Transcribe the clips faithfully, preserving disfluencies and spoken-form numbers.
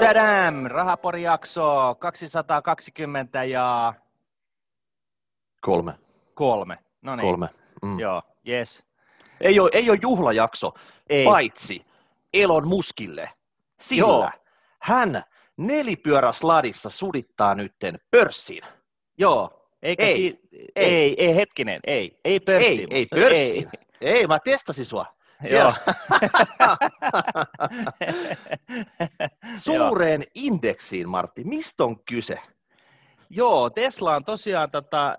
Tadam! Rahapori-jakso kaksisataakaksikymmentä ja... Kolme. Kolme. No niin. Kolme. Mm. Joo, yes. Ei ole, ei ole juhlajakso, ei. Paitsi Elon Muskille. Sillä Joo. hän nelipyöräsladissa sudittaa nytten pörssiin. Joo. Eikä ei. Si- ei. ei, ei, hetkinen, ei. Ei pörssiin. Ei, ei pörssiin. Ei. ei, mä testasin sua. Joo. Suureen indeksiin, Martti. Mistä on kyse? Joo, Tesla on tosiaan, tota,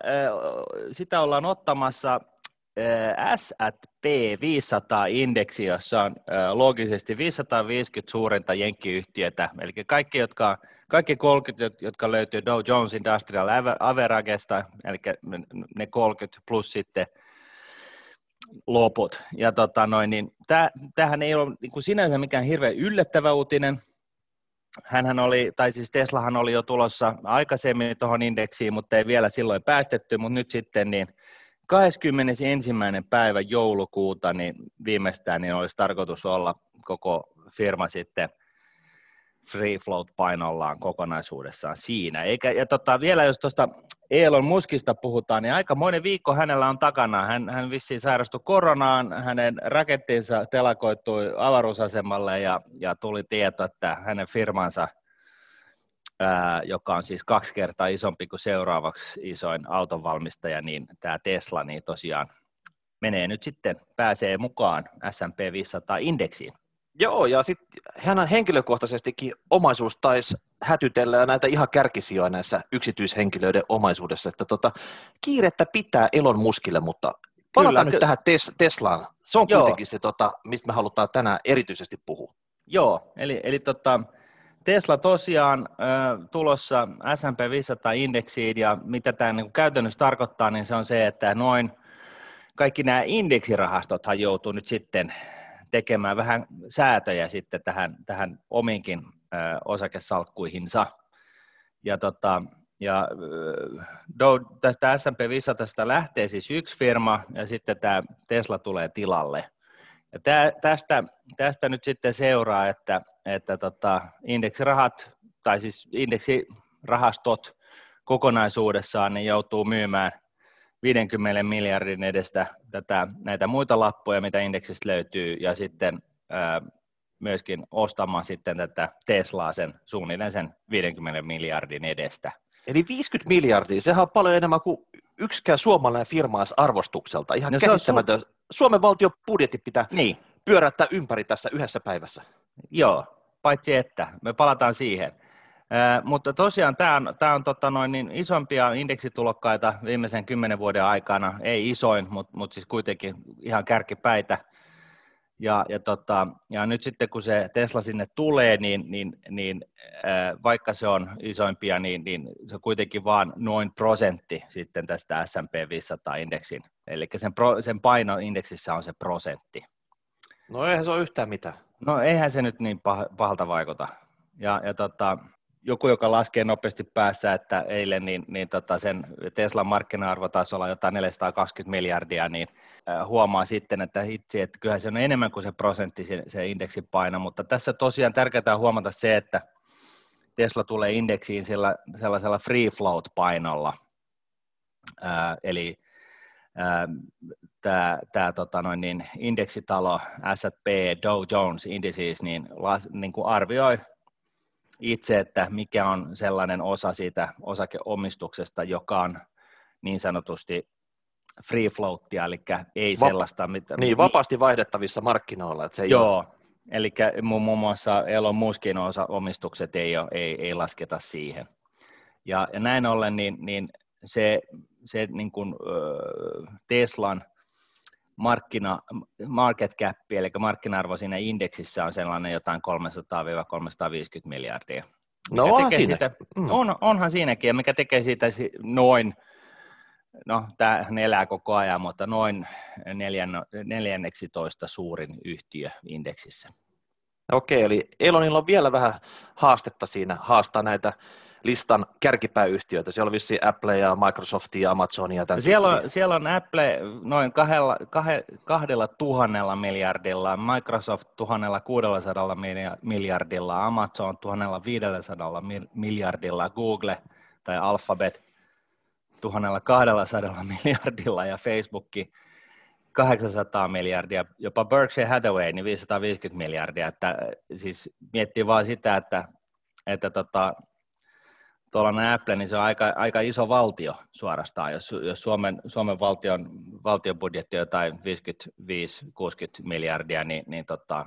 sitä ollaan ottamassa S and P viisisataa-indeksi, jossa on loogisesti viisisataaviisikymmentä suurinta jenkkiyhtiötä. Eli kaikki, jotka, kaikki kolmekymmentä, jotka löytyy Dow Jones Industrial Averagesta, eli ne kolmekymmentä plus sitten loput. Ja tota noin, niin täh, tämähän ei ole niin kuin sinänsä mikään hirveän yllättävä uutinen. Hänhän oli, tai siis Teslahan oli jo tulossa aikaisemmin tuohon indeksiin, mutta ei vielä silloin päästetty, mutta nyt sitten niin kahdeskymmenesensimmäinen päivä joulukuuta niin viimeistään niin olisi tarkoitus olla koko firma sitten free float painollaan kokonaisuudessaan siinä. Eikä, ja tota, vielä jos tuosta Elon Muskista puhutaan, niin aikamoinen viikko hänellä on takana. Hän, hän vissiin sairastui koronaan, hänen rakettinsa telakoitui avaruusasemalle ja, ja tuli tieto, että hänen firmansa, ää, joka on siis kaksi kertaa isompi kuin seuraavaksi isoin autonvalmistaja, niin tämä Tesla niin tosiaan menee nyt sitten, pääsee mukaan S and P viisisataa-indeksiin. Joo, ja sitten hän henkilökohtaisestikin omaisuus taisi hätytellä näitä ihan kärkisijoja näissä yksityishenkilöiden omaisuudessa, että tota, kiirettä pitää Elon Muskille, mutta palataan nyt ky- tähän tes- Teslaan. Se on Joo. kuitenkin se, tota, mistä me halutaan tänään erityisesti puhua. Joo, eli, eli tota, Tesla tosiaan äh, tulossa S and P viisisataa-indeksiin, ja mitä tämä niin käytännössä tarkoittaa, niin se on se, että noin kaikki nämä indeksirahastothan joutuu nyt sitten tekemään vähän säätöjä sitten tähän, tähän omiinkin ö, osakesalkkuihinsa. Ja, tota, ja do, tästä S and P viisisatasta lähtee siis yksi firma, ja sitten tämä Tesla tulee tilalle. Ja tää, tästä, tästä nyt sitten seuraa, että, että tota, indeksirahat, tai siis indeksirahastot kokonaisuudessaan, niin joutuu myymään viidenkymmenen miljardin edestä tätä, näitä muita lappuja, mitä indeksistä löytyy, ja sitten ää, myöskin ostamaan sitten tätä Teslaa sen suunnilleen sen viidenkymmenen miljardin edestä. Eli viisikymmentä miljardia, sehän on paljon enemmän kuin yksikään suomalainen firma arvostukselta. Ihan no, käsittämätön. Su- Suomen valtion budjetti pitää niin pyörättää ympäri tässä yhdessä päivässä. Joo, paitsi että me palataan siihen. Äh, mutta tosiaan tämä on, tää on tota noin, niin isompia indeksitulokkaita viimeisen kymmenen vuoden aikana, ei isoin, mutta mut siis kuitenkin ihan kärkipäitä. Ja, ja, tota, ja nyt sitten kun se Tesla sinne tulee, niin, niin, niin äh, vaikka se on isoimpia, niin, niin se on kuitenkin vaan noin prosentti sitten tästä S and P viisisataa-indeksin. Eli sen, pro, sen paino indeksissä on se prosentti. No eihän se ole yhtään mitään. No eihän se nyt niin pah, pahalta vaikuta. Ja, ja tota... Joku, joka laskee nopeasti päässä, että eilen niin, niin tota sen Teslan markkina-arvo taisi olla jotain neljäsataakaksikymmentä miljardia, niin huomaa sitten, että hitsi, että kyllähän se on enemmän kuin se prosentti se, se indeksin paino, mutta tässä tosiaan tärkeää on huomata se, että Tesla tulee indeksiin sillä, sellaisella free float-painolla, ää, eli tämä tota niin, indeksitalo S and P Dow Jones Indices niin, niin kuin arvioi itse, että mikä on sellainen osa siitä osakeomistuksesta, joka on niin sanotusti free floatia, eli ei Va- sellaista... Mitä, niin, vapaasti vaihdettavissa markkinoilla. Että se ei joo, ole. Eli muun muassa Elon Muskin osa omistukset ei, ole, ei, ei lasketa siihen. Ja, ja näin ollen niin, niin se, se niin kuin, äh, Teslan markkina, market cap, eli markkina-arvo siinä indeksissä on sellainen jotain kolmesataasta kolmesataaviiteenkymmeneen miljardia. No onhan, siinä. Siitä, on, onhan siinäkin, ja mikä tekee siitä noin, no tämähän elää koko ajan, mutta noin neljänneksitoista suurin yhtiö indeksissä. Okei, eli Elonilla on vielä vähän haastetta siinä haastaa näitä listan kärkipääyhtiöitä. Siellä on vissiin Apple ja Microsoft ja Amazon ja tämän siellä on, siellä on Apple noin kahdella, kahde, kahdella tuhannella miljardilla, Microsoft tuhannella kuudellasadalla miljardilla, Amazon tuhannella viidelläsadalla miljardilla, Google tai Alphabet tuhannella kahdellasadalla miljardilla ja Facebookki kahdeksansataa miljardia, jopa Berkshire Hathaway, niin viisisataaviisikymmentä miljardia. Että, siis miettii vaan sitä, että, että tota, tuollainen Apple, niin se on aika, aika iso valtio suorastaan, jos, jos Suomen, Suomen valtion, valtion budjetti on jotain viisikymmentäviisi kuusikymmentä miljardia, niin, niin tota,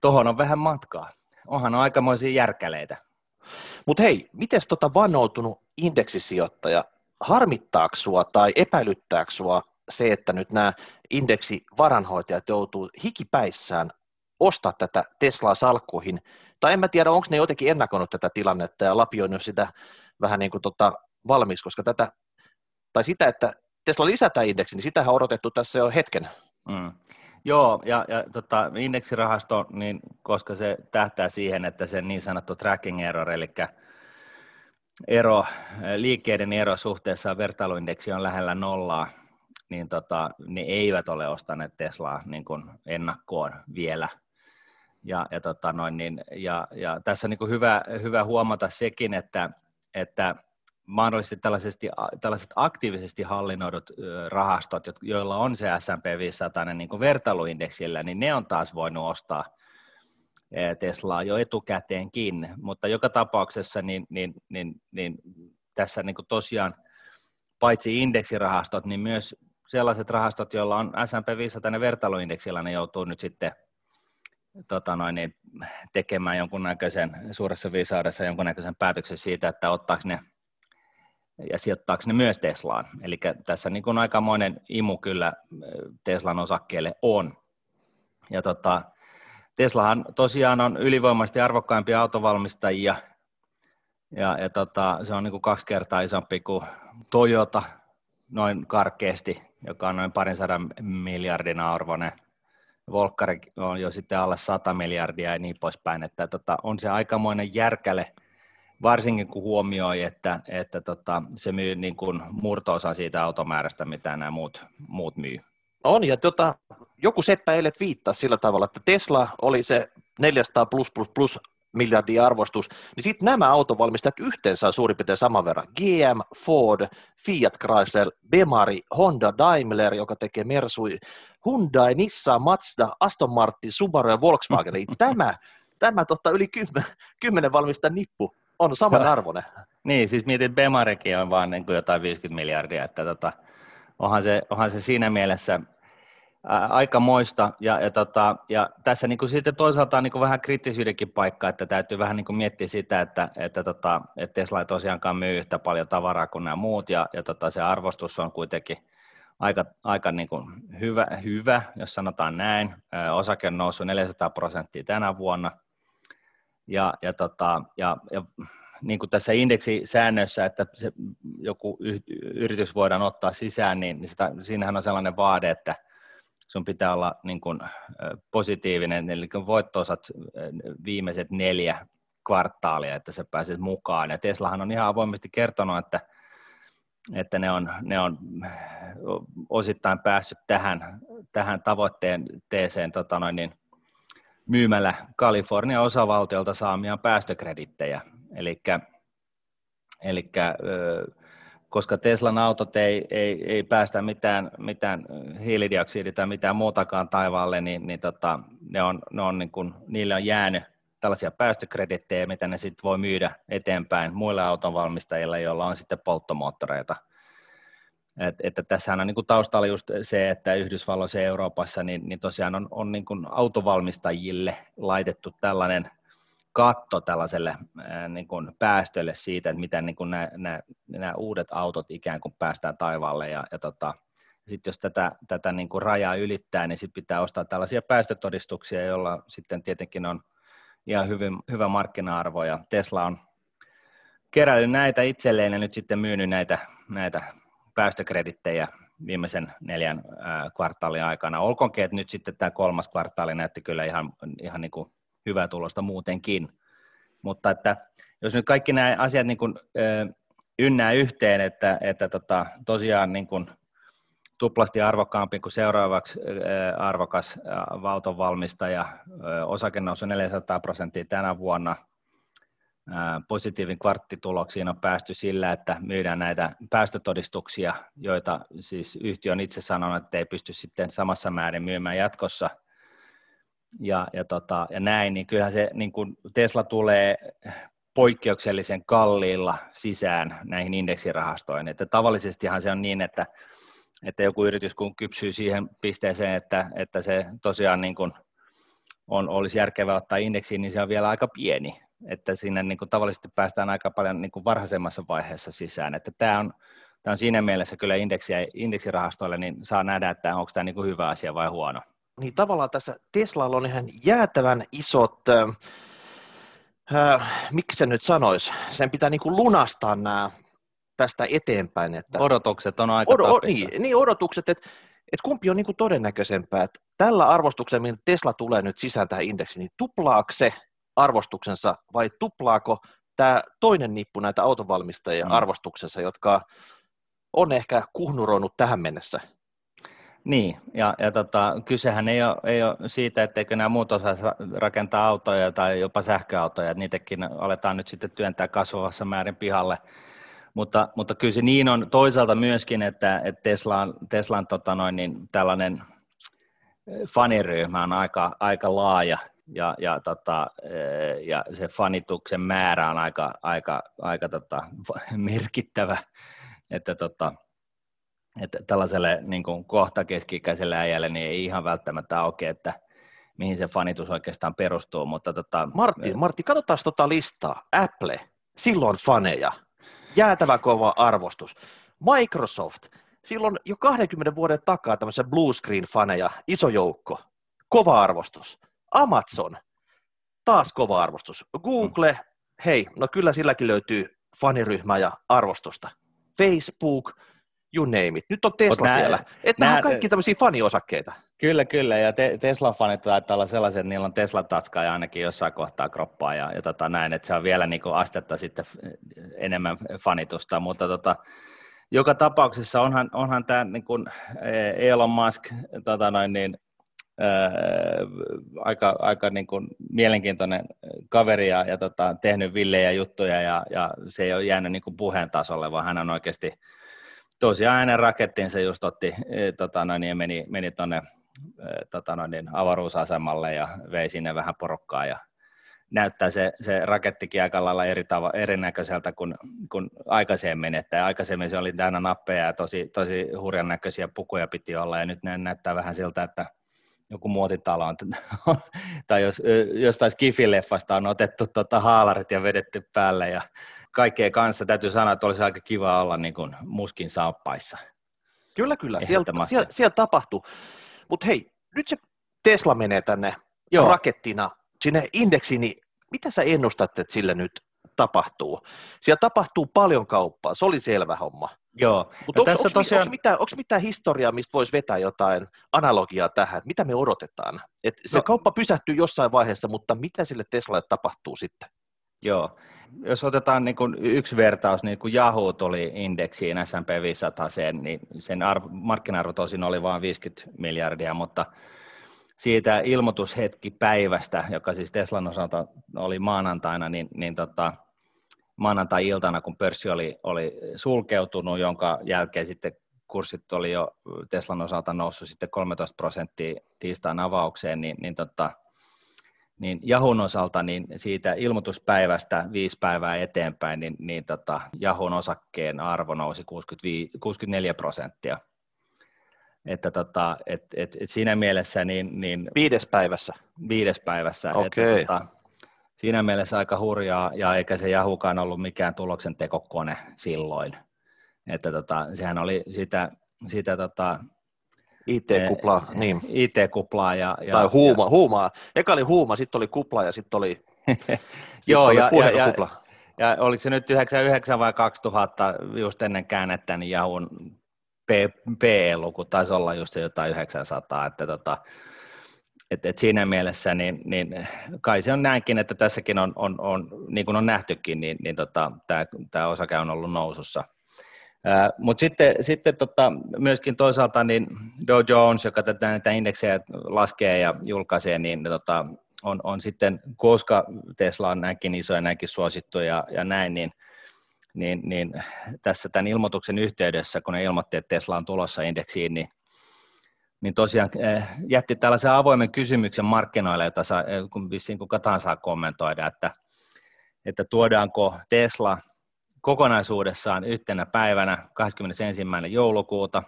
tohon on vähän matkaa. Onhan on aikamoisia järkäleitä. Mutta hei, mites tota vannoutunut indeksisijoittaja, harmittaako sua tai epäilyttääkö sua se, että nyt nämä indeksivaranhoitajat joutuu hikipäissään ostaa tätä Teslaa salkkuihin, tai en mä tiedä, onko ne jotenkin ennakoinut tätä tilannetta ja lapioinut sitä vähän niin kuin tota valmiiksi, koska tätä, tai sitä, että Tesla lisätään indeksi, niin sitähän on odotettu tässä jo hetken. Mm. Joo, ja, ja tota, indeksirahasto, niin koska se tähtää siihen, että se niin sanottu tracking error, eli ero, liikkeiden ero suhteessa vertailuindeksi on lähellä nollaa, niin tota, ne eivät ole ostaneet Teslaa niin kuin ennakkoon vielä. Ja, ja, tota noin, niin, ja, ja tässä on niin kuin hyvä, hyvä huomata sekin, että, että mahdollisesti tällaiset aktiivisesti hallinnoidut rahastot, joilla on se S and P viisisataa niin kuin vertailuindeksillä, niin ne on taas voinut ostaa Teslaa jo etukäteenkin. Mutta joka tapauksessa niin, niin, niin, niin tässä niin kuin tosiaan paitsi indeksirahastot, niin myös sellaiset rahastot, joilla on S and P viisisataa vertailuindeksillä, ne joutuu nyt sitten tota noin, niin tekemään jonkunnäköisen, suuressa viisaudessa jonkunnäköisen päätöksen siitä, että ottaako ne ja sijoittaako ne myös Teslaan. Eli tässä niin kuin aikamoinen imu kyllä Teslan osakkeelle on. Ja tota, Teslahan tosiaan on ylivoimaisesti arvokkaimpia autovalmistajia, ja, ja tota, se on niin kuin kaksi kertaa isompi kuin Toyota, noin karkeasti, joka on noin parin sadan miljardin arvoinen. Volkkari on jo sitten alle sata miljardia ja niin poispäin, että tota, on se aikamoinen järkäle, varsinkin kun huomioi, että, että tota, se myy niin kuin murto-osa siitä automäärästä, mitä nämä muut, muut myy. On, ja tota, joku seppä eilen viittaa sillä tavalla, että Tesla oli se neljäsataa plus plus plus miljardia arvostus, niin sitten nämä autovalmistajat yhteensä on suurin piirtein saman verran. G M, Ford, Fiat Chrysler, Bemari, Honda, Daimler, joka tekee Mersui, Hyundai, Nissan, Mazda, Aston Martin, Subaru ja Volkswagen. Eli tämä, tämä totta, yli kymmenen, kymmenen valmistajan nippu on saman arvoinen. Niin, siis mietit, Bemarikin on vaan niin kuin jotain viisikymmentä miljardia, että tota, onhan, se, onhan se siinä mielessä aikamoista, ja, ja, tota, ja tässä niin kuin sitten toisaalta on niin kuin vähän kriittisyydenkin paikka, että täytyy vähän niin kuin miettiä sitä, että, että, tota, että Tesla ei tosiaankaan myy yhtä paljon tavaraa kuin nämä muut, ja, ja tota, se arvostus on kuitenkin aika, aika niin kuin hyvä, hyvä, jos sanotaan näin. Osake on noussut neljäsataa prosenttia tänä vuonna, ja, ja, tota, ja, ja niin kuin tässä indeksisäännössä, että se, joku yritys voidaan ottaa sisään, niin, niin sitä, siinähän on sellainen vaade, että sun pitää olla niin kuin positiivinen, eli voitto-osat viimeiset neljä kvartaalia, että sä pääset mukaan. Ja Teslahan on ihan avoimesti kertonut, että, että ne, on, ne on osittain päässyt tähän, tähän tavoitteeseen tota noin, niin myymällä Kalifornian osavaltiolta saamiaan päästökredittejä. Elikkä, elikkä, koska Teslan autot ei, ei, ei päästä mitään, mitään hiilidioksidia tai mitään muutakaan taivaalle, niin, niin, tota, ne on, ne on niin kuin, niille on jäänyt tällaisia päästökredittejä, mitä ne sitten voi myydä eteenpäin muille autonvalmistajille, joilla on sitten polttomoottoreita. Et, että tässähän on niin kuin taustalla just se, että Yhdysvalloissa ja Euroopassa niin, niin tosiaan on, on niin kuin autovalmistajille laitettu tällainen katto tällaiselle niin kuin päästölle siitä, että miten niin kuin nämä, nämä, nämä uudet autot ikään kuin päästään taivaalle. Ja, ja tota, sitten jos tätä, tätä niin kuin rajaa ylittää, niin sitten pitää ostaa tällaisia päästötodistuksia, joilla sitten tietenkin on ihan hyvin, hyvä markkina-arvo. Ja Tesla on keräillyt näitä itselleen ja nyt sitten myynyt näitä, näitä päästökredittejä viimeisen neljän äh, kvartaalin aikana. Olkoonkin, että nyt sitten tämä kolmas kvartaali näytti kyllä ihan, ihan niin kuin hyvää tulosta muutenkin, mutta että jos nyt kaikki nämä asiat niin kuin, äh, ynnää yhteen, että, että tota, tosiaan niin kuin tuplasti arvokkaampi kuin seuraavaksi äh, arvokas äh, valtonvalmistaja, äh, osake noussut neljäsataa prosenttia tänä vuonna, äh, positiivin kvarttituloksiin on päästy sillä, että myydään näitä päästötodistuksia, joita siis yhtiö on itse sanonut, että ei pysty sitten samassa määrin myymään jatkossa. Ja, ja, tota, ja näin, niin kyllähän se niin kun Tesla tulee poikkeuksellisen kalliilla sisään näihin indeksirahastoihin. Että tavallisestihan se on niin, että, että joku yritys kun kypsyy siihen pisteeseen, että, että se tosiaan niin kun on, olisi järkevää ottaa indeksiin, niin se on vielä aika pieni. Että siinä niin kun tavallisesti päästään aika paljon niin kun varhaisemmassa vaiheessa sisään. Että tämä on, tämä on siinä mielessä kyllä indeksiä, indeksirahastoille, niin saa nähdä, että onko tämä niin kun hyvä asia vai huono. Niin tavallaan tässä Teslalla on ihan jäätävän isot, äh, miksi se nyt sanoisi, sen pitää niin kuin lunastaa nämä tästä eteenpäin. Että odotukset on aika tapissa. Od- niin, niin, odotukset, että et kumpi on niin kuin todennäköisempää, että tällä arvostuksella, millä Tesla tulee nyt sisään tähän indeksiin, niin tuplaako se arvostuksensa vai tuplaako tämä toinen nippu näitä autonvalmistajia mm. arvostuksensa, jotka on ehkä kuhnuroinut tähän mennessä? Niin, ja, ja tota, kysehän ei ole, ei ole siitä, etteikö nämä muut osaisi rakentaa autoja tai jopa sähköautoja, että niitäkin aletaan nyt sitten työntää kasvavassa määrin pihalle, mutta, mutta kyllä se niin on toisaalta myöskin, että, että Teslan, Teslan tota noin, niin tällainen faniryhmä on aika, aika laaja ja, ja, tota, ja se fanituksen määrä on aika, aika, aika tota, merkittävä, että tota, että tällaiselle niin kuin kohta keski-ikäiselle äijälle niin ei ihan välttämättä aukea, että mihin se fanitus oikeastaan perustuu. Mutta tota, Martti, Martti, katsotaan tota listaa. Apple, silloin faneja, jäätävä kova arvostus. Microsoft, silloin jo kaksikymmentä vuoden takaa tämmöisiä blue screen faneja, iso joukko, kova arvostus. Amazon, taas kova arvostus. Google, hmm. hei, no kyllä silläkin löytyy faniryhmää ja arvostusta. Facebook, you name it. Nyt on Tesla nää, siellä. Että nämä on kaikki tämmöisiä faniosakkeita. Kyllä, kyllä. Ja te, Tesla-fanit taitaa olla sellaiset, että niillä on Tesla-tatskaa ja ainakin jossain kohtaa kroppaa ja, ja tota näin, että se on vielä niin kuin astetta sitten enemmän fanitusta. Mutta tota, joka tapauksessa onhan, onhan tämä niin kuin Elon Musk tota noin niin, ää, aika, aika niin kuin mielenkiintoinen kaveri ja, ja tota, tehnyt villejä juttuja ja, ja se ei ole jäänyt niin kuin puheen tasolle, vaan hän on oikeasti tosiaan hänen rakettinsa just otti tota noin, ja meni, meni tuonne tota avaruusasemalle ja vei sinne vähän porukkaa. Ja näyttää se, se rakettikin aika lailla eri tava, erinäköiseltä kuin, kuin aikaisemmin. Että aikaisemmin se oli täynnä nappeja ja tosi, tosi hurjan näköisiä pukuja piti olla. Ja nyt näyttää vähän siltä, että joku muotitalo on, tai jos, jostain skifileffasta on otettu tota haalarit ja vedetty päälle ja kaikkea kanssa. Täytyy sanoa, että olisi aika kiva olla niin kuin Muskin saappaissa. Kyllä, kyllä. Sieltä, siellä, siellä tapahtuu. Mutta hei, nyt se Tesla menee tänne Joo. rakettina sinne indeksiin, niin mitä sä ennustat, että sillä nyt tapahtuu? Siellä tapahtuu paljon kauppaa, se oli selvä homma. Joo. Mutta onko tosiaan mitään, mitään historiaa, mistä voisi vetää jotain analogiaa tähän, mitä me odotetaan? Et se no. kauppa pysähtyy jossain vaiheessa, mutta mitä sille Teslalle tapahtuu sitten? Joo. Jos otetaan niin kuin yksi vertaus, niin kun Yahoo tuli indeksiin S and P viisisataa, niin sen arvo, markkina-arvo tosin oli vain viisikymmentä miljardia, mutta siitä ilmoitushetki päivästä, joka siis Teslan osalta oli maanantaina, niin, niin tota, maanantai-iltana, kun pörssi oli, oli sulkeutunut, jonka jälkeen sitten kurssit oli jo Teslan osalta noussut sitten kolmetoista prosenttia tiistain avaukseen, niin, niin tota, niin Yahoon osalta niin siitä ilmoituspäivästä viisi päivää eteenpäin, niin, niin tota, Yahoon osakkeen arvo nousi kuusikymmentäviisi, kuusikymmentäneljä prosenttia. Että tota, et, et, et siinä mielessä niin... niin viides päivässä? Viides päivässä. Okay. Että, tota, siinä mielessä aika hurjaa, ja eikä se Yahookaan ollut mikään tuloksentekokone silloin. Että tota, sehän oli sitä... sitä tota, I T-kuplaa, niin. I T-kuplaa ja... ja tai huuma, ja, huumaa. Eka oli huuma, sitten oli kupla ja sitten oli, sit joo, oli ja, puhelinkupla. Ja, ja, ja oliko se nyt yhdeksänkymmentäyhdeksän vai kaksituhatta, just ennen käännettä, niin Yahoon P E-luku taisi olla just jotain yhdeksänsataa, että tota, Et, et siinä mielessä niin, niin kai se on näinkin, että tässäkin on, on, on niin kuin on nähtykin, niin, niin tota, tämä osake on ollut nousussa. Mutta sitten, sitten tota, myöskin toisaalta niin Dow Jones, joka tätä näitä indeksejä laskee ja julkaisee, niin tota, on, on sitten, koska Tesla on näinkin iso ja näinkin suosittu ja, ja näin, niin, niin, niin tässä tämän ilmoituksen yhteydessä, kun ne ilmoitti, että Tesla on tulossa indeksiin, niin niin tosiaan jätti tällaisen avoimen kysymyksen markkinoille, jota saa, kun vissiin kuka tahansa saa kommentoida, että, että tuodaanko Tesla kokonaisuudessaan yhtenä päivänä kahdeskymmenesensimmäinen joulukuuta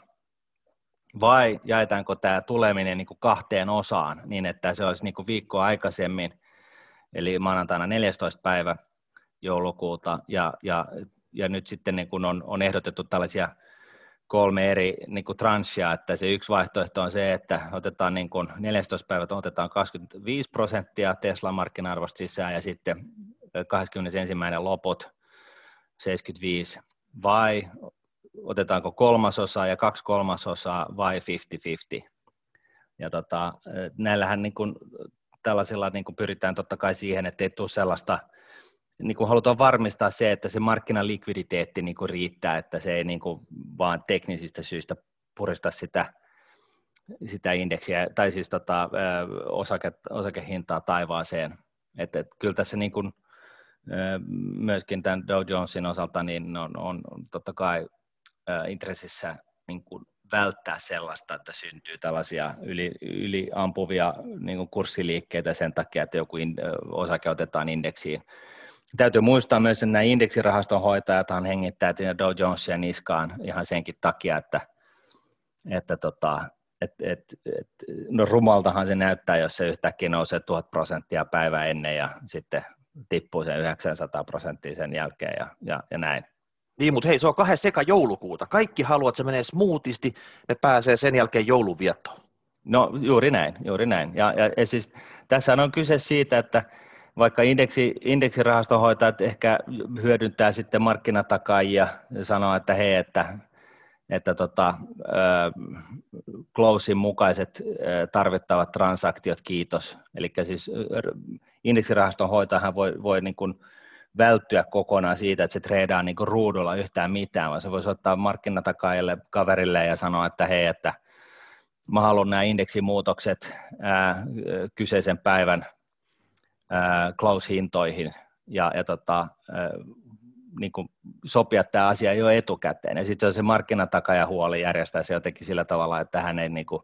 vai jaetaanko tämä tuleminen niin kuin kahteen osaan niin, että se olisi niin kuin viikkoa aikaisemmin, eli maanantaina neljästoista päivä joulukuuta ja, ja, ja nyt sitten niin kuin on, on ehdotettu tällaisia kolme eri niin kuin transchia, että se yksi vaihtoehto on se, että otetaan niin kuin neljästoista päivät, otetaan kaksikymmentäviisi prosenttia Teslan markkina-arvosta sisään ja sitten kahdeskymmenesensimmäinen loput seitsemänkymmentäviisi, vai otetaanko kolmasosa ja kaksi kolmasosaa vai viisikymmentä viisikymmentä. Ja tota, näillähän niin kuin, tällaisilla niin kuin pyritään totta kai siihen, että ei tule sellaista, niin kuin halutaan varmistaa se, että se markkinaliquiditeetti niin kuin riittää, että se ei niin kuin vaan teknisistä syistä purista sitä, sitä indeksiä, tai siis tota, osake, osakehintaa taivaaseen. Että, että kyllä tässä niin kuin, myöskin tämän Dow Jonesin osalta niin on, on totta kai intressissä niin kuin välttää sellaista, että syntyy tällaisia yli, yli ampuvia niin kuin kurssiliikkeitä sen takia, että joku in, osake otetaan indeksiin. Täytyy muistaa myös, että nämä indeksirahaston hoitajathan hengittää Dow Jonesia niskaan ihan senkin takia, että, että tota, et, et, et, no rumaltahan se näyttää, jos se yhtäkkiä nousee tuhat prosenttia päivää ennen ja sitten tippuu sen yhdeksänsataa prosenttia sen jälkeen ja, ja, ja näin. Niin, mutta hei, se on kahden seka joulukuuta. Kaikki haluaa, että se menee smoothisti, ne pääsee sen jälkeen joulunviettoon. No juuri näin, juuri näin. Ja, ja, ja siis tässä on kyse siitä, että vaikka indeksi, indeksirahastonhoitajat ehkä hyödyntää sitten markkinatakaajia ja sanoo, että hei, että, että tota, äh, closein mukaiset äh, tarvittavat transaktiot, kiitos. Eli siis äh, indeksirahastonhoitajahan voi, voi niin kuin välttyä kokonaan siitä, että se treidaa niin kuin ruudulla yhtään mitään, vaan se voisi ottaa markkinatakaajille kaverille ja sanoa, että hei, että mä haluan nämä indeksimuutokset äh, kyseisen päivän close-hintoihin ja, ja tota, niin kuin sopia tämä asia jo etukäteen. Ja sitten se on se markkinatakajahuoli järjestää se jotenkin sillä tavalla, että hän ei, niin kuin,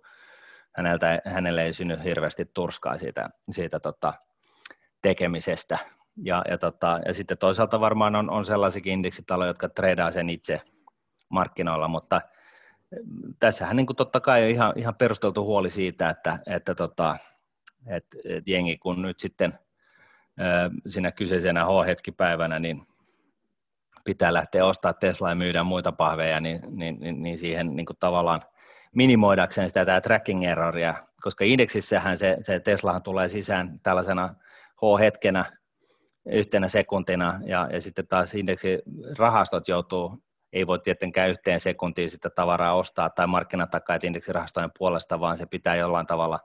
häneltä, hänelle ei synny hirveästi turskaa siitä, siitä tota, tekemisestä. Ja, ja, tota, ja sitten toisaalta varmaan on, on sellaisiakin indeksitaloja, jotka treidaa sen itse markkinoilla, mutta tässähän niin kuin totta kai on ihan, ihan perusteltu huoli siitä, että, että, tota, että, että jengi kun nyt sitten siinä kyseisenä H-hetkipäivänä, niin pitää lähteä ostaa Teslaa ja myydä muita pahveja, niin, niin, niin, niin siihen niin kuin tavallaan minimoidakseen sitä tämä tracking erroria, koska indeksissähän se, se Teslahan tulee sisään tällaisena H-hetkenä yhtenä sekuntina, ja, ja sitten taas indeksirahastot joutuu, ei voi tietenkään yhteen sekuntiin sitä tavaraa ostaa tai markkinatakaajat indeksirahastojen puolesta, vaan se pitää jollain tavalla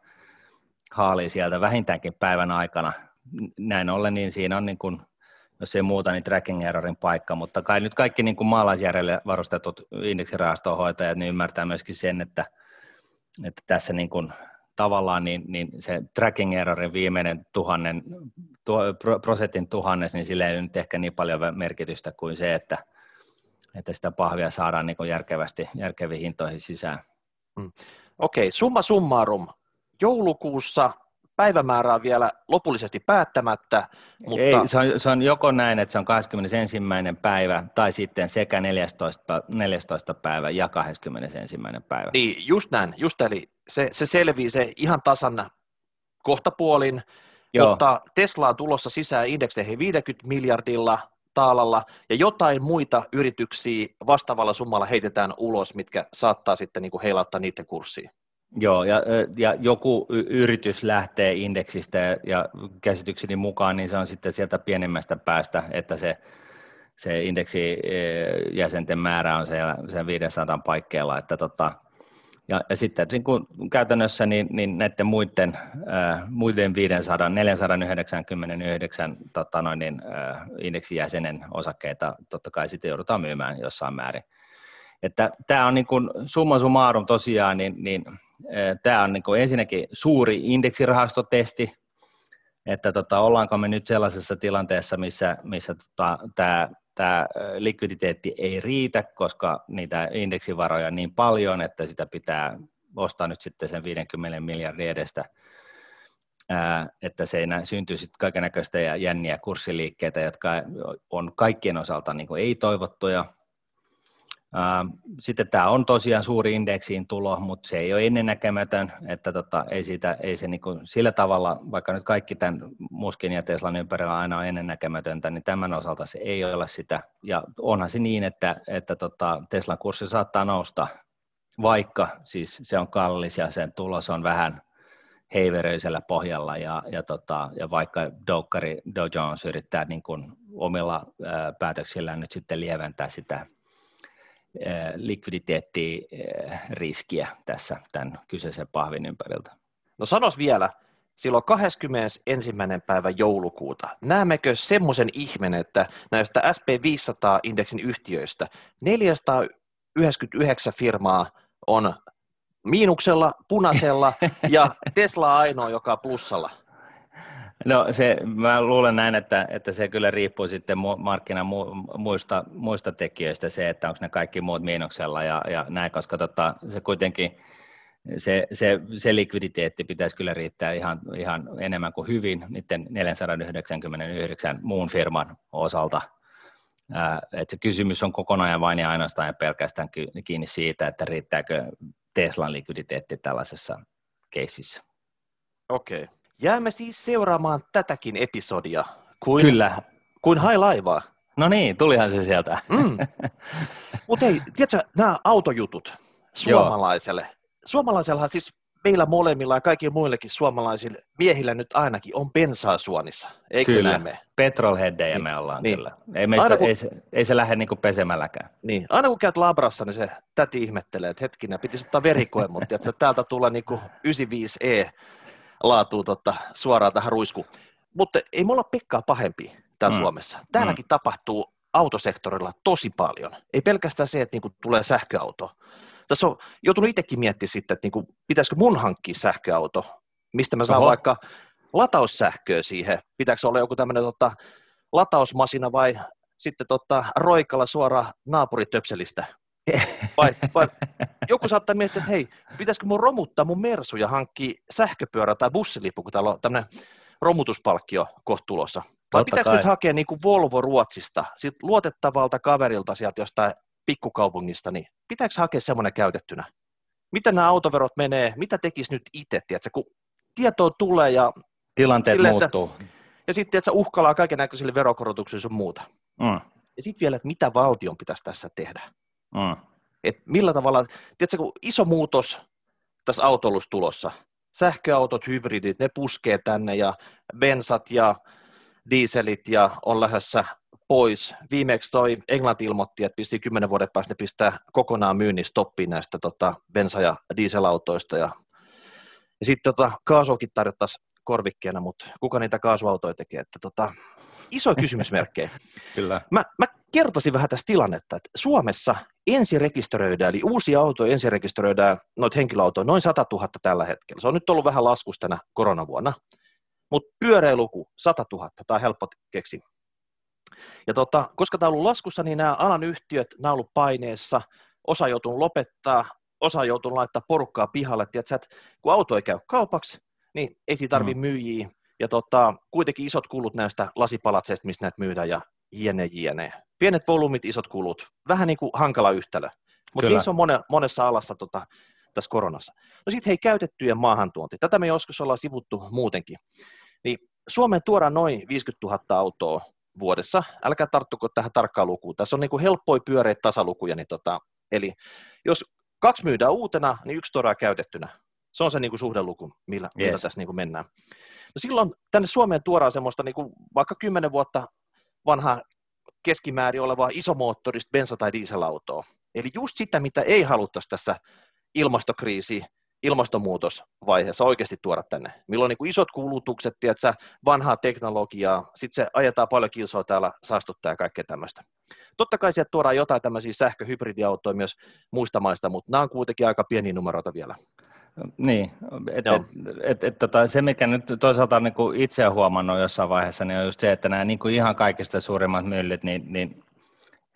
haalia sieltä vähintäänkin päivän aikana. Näin ollen, niin siinä on, niin kuin, jos ei muuta, niin tracking errorin paikka, mutta kai nyt kaikki niin kuin maalaisjärjelle varustetut indeksirahastonhoitajat niin ymmärtää myöskin sen, että, että tässä niin kuin, tavallaan niin, niin se tracking errorin viimeinen tuhannen, tu, prosentin tuhannes, niin sillä ei nyt ehkä niin paljon merkitystä kuin se, että, että sitä pahvia saadaan niin kuin järkevästi, järkeviin hintoihin sisään. Mm. Okei, okay, summa summarum. Joulukuussa päivämäärä on vielä lopullisesti päättämättä. Mutta... Ei, se, on, se on joko näin, että se on kahdeskymmenesensimmäinen päivä tai sitten sekä neljästoista päivä ja kahdeskymmenesensimmäinen päivä. Niin, just näin. Just eli se, se selvii se ihan tasan kohtapuolin, joo. Mutta Tesla on tulossa sisään indekseihin viidelläkymmenellä miljardilla taalalla ja jotain muita yrityksiä vastaavalla summalla heitetään ulos, mitkä saattaa sitten niin kuin heilauttaa niiden kurssiin. Joo, ja, ja joku yritys lähtee indeksistä, ja käsitykseni mukaan niin se on sitten sieltä pienemmästä päästä, että se, se indeksijäsenten määrä on siellä sen viisisataa paikkeilla, että tota, Ja, ja sitten niin kun käytännössä niin, niin näiden muiden, äh, muiden viisisataa neljäsataayhdeksänkymmentäyhdeksän tota noin, niin, äh, indeksijäsenen osakkeita totta kai sitten joudutaan myymään jossain määrin. Että tämä on niin kun summa summarum tosiaan, niin, niin äh, tämä on niin kun ensinnäkin suuri indeksirahastotesti, että tota, ollaanko me nyt sellaisessa tilanteessa, missä, missä tota, tämä Tämä likviditeetti ei riitä, koska niitä indeksivaroja on niin paljon, että sitä pitää ostaa nyt sitten sen viidenkymmenen miljardin edestä, että se syntyy sitten kaikennäköistä ja jänniä kurssiliikkeitä, jotka on kaikkien osalta niin kuin ei-toivottuja. Sitten tämä on tosiaan suuri indeksiin tulo, mutta se ei ole ennennäkemätön, että tota, ei, siitä, ei se niin kuin sillä tavalla, vaikka nyt kaikki tämän Muskin ja Teslan ympärillä aina on ennennäkemätöntä, niin tämän osalta se ei ole sitä. Ja onhan se niin, että, että tota, Teslan kurssi saattaa nousta, vaikka siis se on kallis ja sen tulos on vähän heiveröisellä pohjalla ja, ja, tota, ja vaikka Doukkari, Dow Jones yrittää niin kuin omilla ää, päätöksillään nyt sitten lieventää sitä likviditeettiriskiä tässä tämän kyseisen pahvin ympäriltä. No sanois vielä, silloin kahdeskymmenesensimmäinen päivä joulukuuta, näemmekö semmoisen ihmeen, että näistä S and P viisisadan-indeksin yhtiöistä neljäsataayhdeksänkymmentäyhdeksän firmaa on miinuksella, punaisella ja Tesla ainoa, joka on plussalla? No se, mä luulen näin, että, että se kyllä riippuu sitten markkinan muista, muista tekijöistä se, että onko ne kaikki muut miinuksella ja, ja näin, koska tota, se kuitenkin se, se, se likviditeetti pitäisi kyllä riittää ihan, ihan enemmän kuin hyvin niiden neljäsataayhdeksänkymmentäyhdeksän muun firman osalta. Ää, et se kysymys on kokonaan vain ja ainoastaan ja pelkästään kiinni siitä, että riittääkö Teslan likviditeetti tällaisessa keisissä. Okei. Okay. Jäämme siis seuraamaan tätäkin episodia kuin, Kyllä. kuin hai laivaa. No niin, tulihan se sieltä. Mm. Mutta hei, tiedätkö, nämä autojutut suomalaiselle. Joo. Suomalaisellahan siis meillä molemmilla ja kaikilla muillekin suomalaisilla miehillä nyt ainakin on bensaa suonissa. Eikö kyllä, me? petrolheadejä niin. me ollaan niin. kyllä. Ei, meistä, kun, ei, se, ei se lähde niinku pesemälläkään. Niin. Aina kun käyt labrassa, niin se täti ihmettelee, että hetkinen, pitäisi ottaa verikoe, mutta tiedätkö, täältä tulla niinku yhdeksänkymmentäviisi E laatuu totta, suoraan tähän ruiskuun. Mutta ei me olla Pekkaa pahempia täällä mm. Suomessa. Täälläkin mm. tapahtuu autosektorilla tosi paljon. Ei pelkästään se, että niinku tulee sähköauto. Tässä on joutunut itsekin miettimään sitten, että niinku, pitäisikö mun hankkia sähköauto, mistä mä saan Oho. vaikka lataussähköä siihen. Pitääkö olla joku tämmöinen tota, latausmasina vai sitten tota, roikalla suoraan naapuritöpselistä? Vai, vai joku saattaa miettiä, että hei, pitäisikö mun romuttaa mun Mersu ja hankkia sähköpyörä tai bussilippu, kun täällä on tämmöinen romutuspalkkio kohta tulossa. Vai pitääkö nyt hakea niin kuin Volvo Ruotsista, sit luotettavalta kaverilta sieltä jostain pikkukaupungista, niin pitääkö hakea semmoinen käytettynä? Mitä nämä autoverot menee, mitä tekisi nyt itse, tiedätkö, kun tietoa tulee ja tilanteet sille, muuttuu. Että, ja sitten tiedätkö, uhkalaa kaikennäköisille verokorotuksille sun muuta. Mm. Ja sitten vielä, että mitä valtion pitäisi tässä tehdä? Mm. Et millä tavalla, tiedätkö, kun iso muutos tässä autoilussa tulossa, sähköautot, hybridit, ne puskee tänne ja bensat ja dieselit ja on lähdössä pois. Viimeksi toi Englanti ilmoitti, että pistii kymmenen vuoden päästä, ne pistää kokonaan myynnin stoppiin näistä tota, bensa- ja dieselautoista ja, ja sitten tota, kaasuakin tarjottaisiin korvikkeena, mutta kuka niitä kaasuautoja tekee, että tota, iso kysymysmerkkejä. Kyllä. Mä, mä kertasin vähän tästä tilannetta, että Suomessa ensirekisteröidään, eli uusia autoja ensirekisteröidään, noita henkilöautoja, noin satatuhatta tällä hetkellä. Se on nyt ollut vähän laskus tänä koronavuonna, mutta pyöreä luku, satatuhatta, tämä on helppo keksiä. Ja tota, koska tämä on ollut laskussa, niin nämä alan yhtiöt, nämä on ollut paineessa, osa joutunut lopettaa, osa joutunut laittaa porukkaa pihalle, tiedätkö, että kun auto ei käy kaupaksi, niin ei siinä tarvitse mm. myyjiä, ja tota, kuitenkin isot kulut näistä lasipalatseista, missä näitä myydään, ja jne, jne. Pienet volyymit, isot kulut. Vähän niin kuin hankala yhtälö, mutta niin se on monen, monessa alassa tota, tässä koronassa. No sitten hei, käytettyjen maahantuonti. Tätä me joskus ollaan sivuttu muutenkin. Niin Suomeen tuodaan noin viisikymmentätuhatta autoa vuodessa. Älkää tarttuko tähän tarkkaan lukuun. Tässä on niin kuin helppoja pyöreitä tasalukuja. Niin tota, eli jos kaksi myydään uutena, niin yksi tuodaan käytettynä. Se on se niin kuin suhdeluku, millä, yes. millä tässä niin kuin mennään. No silloin tänne Suomeen tuodaan semmoista niin kuin vaikka kymmenen vuotta vanhaa keskimäärin olevaa isomoottorista bensa- tai dieselautoa. Eli just sitä, mitä ei haluttaisi tässä ilmastokriisi, ilmastonmuutosvaiheessa oikeasti tuoda tänne. Milloin niin kuin isot kulutukset, tiedätkö, vanhaa teknologiaa, sitten se ajetaan paljon kilsoa täällä, saastuttaa ja kaikkea tämmöistä. Totta kai sieltä tuodaan jotain tämmöisiä sähköhybridiautoja myös muista maista, mutta nämä on kuitenkin aika pieniä numeroita vielä. Niin, että et, et, et, tota, se mikä nyt toisaalta niin kuin itse olen huomannut jossain vaiheessa, niin on just se, että nämä niin kuin ihan kaikista suurimmat myllyt, niin, niin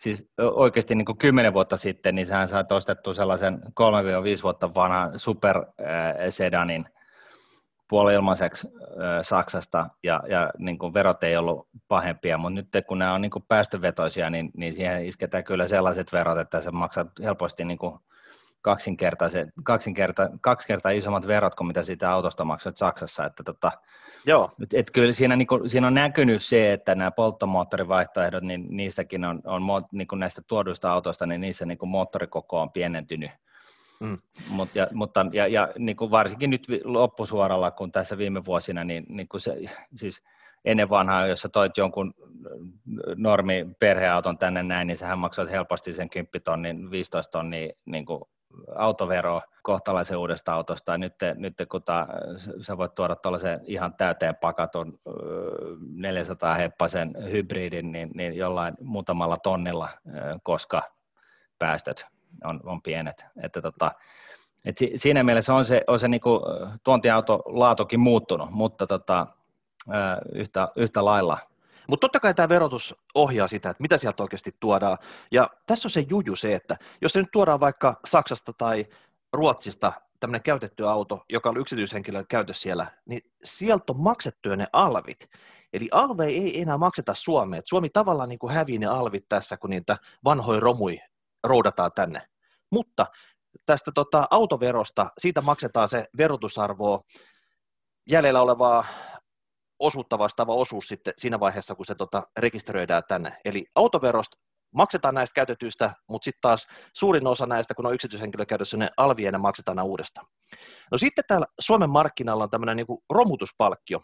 siis oikeasti niin kuin kymmenen vuotta sitten, niin sehän sai ostettua sellaisen kolme viisi vuotta vanhan supersedanin puoli-ilmaiseksi Saksasta, ja, ja niin kuin verot ei ollut pahempia, mutta nyt kun nämä on niin kuin päästövetoisia, niin, niin siihen isketään kyllä sellaiset verot, että se maksaa helposti niin kuin kaksinkertaisen, kaksinkerta, kaksi kertaa isommat verot kuin mitä siitä autosta maksat Saksassa, että tota, joo. Et, et kyllä siinä, niinku, siinä on näkynyt se, että nämä polttomoottorivaihtoehdot, niin niistäkin on, on niinku näistä tuoduista autoista, niin niissä niinku moottorikoko on pienentynyt, mm. Mut, ja, mutta ja, ja, niinku varsinkin nyt loppusuoralla, kun tässä viime vuosina, niin niinku se, siis ennen vanhaa, jos sä toit jonkun normi perheauton tänne näin, niin sähän maksat helposti sen kymmenen tonnin, viisitoista tonnia, niinku autoveroa kohtalaisen uudesta autosta. Nyt, nyt kun ta, sä voit tuoda tuollaisen ihan täyteen pakatun neljäsataa heppasen hybridin, niin, niin jollain muutamalla tonnilla, koska päästöt on, on pienet. Että tota, et si, siinä mielessä on se, on se niinku tuontiautolaatukin muuttunut, mutta tota, yhtä, yhtä lailla. Mutta totta kai tämä verotus ohjaa sitä, että mitä sieltä oikeasti tuodaan. Ja tässä on se juju se, että jos se nyt tuodaan vaikka Saksasta tai Ruotsista tämmöinen käytetty auto, joka on yksityishenkilön käytössä siellä, niin sieltä on maksettu ne alvit. Eli alveja ei enää makseta Suomeen. Et Suomi tavallaan niin kuin hävii ne alvit tässä, kun niitä vanhoja romuja roudataan tänne. Mutta tästä tota autoverosta, siitä maksetaan se verotusarvoa jäljellä olevaa osuutta vastaava osuus sitten siinä vaiheessa, kun se tota rekisteröidään tänne. Eli autoverosta maksetaan näistä käytetyistä, mutta sitten taas suurin osa näistä, kun on yksityishenkilökäytössä, ne alvienä maksetaan uudestaan. No sitten täällä Suomen markkinalla on tämmöinen niinku romutuspalkkio.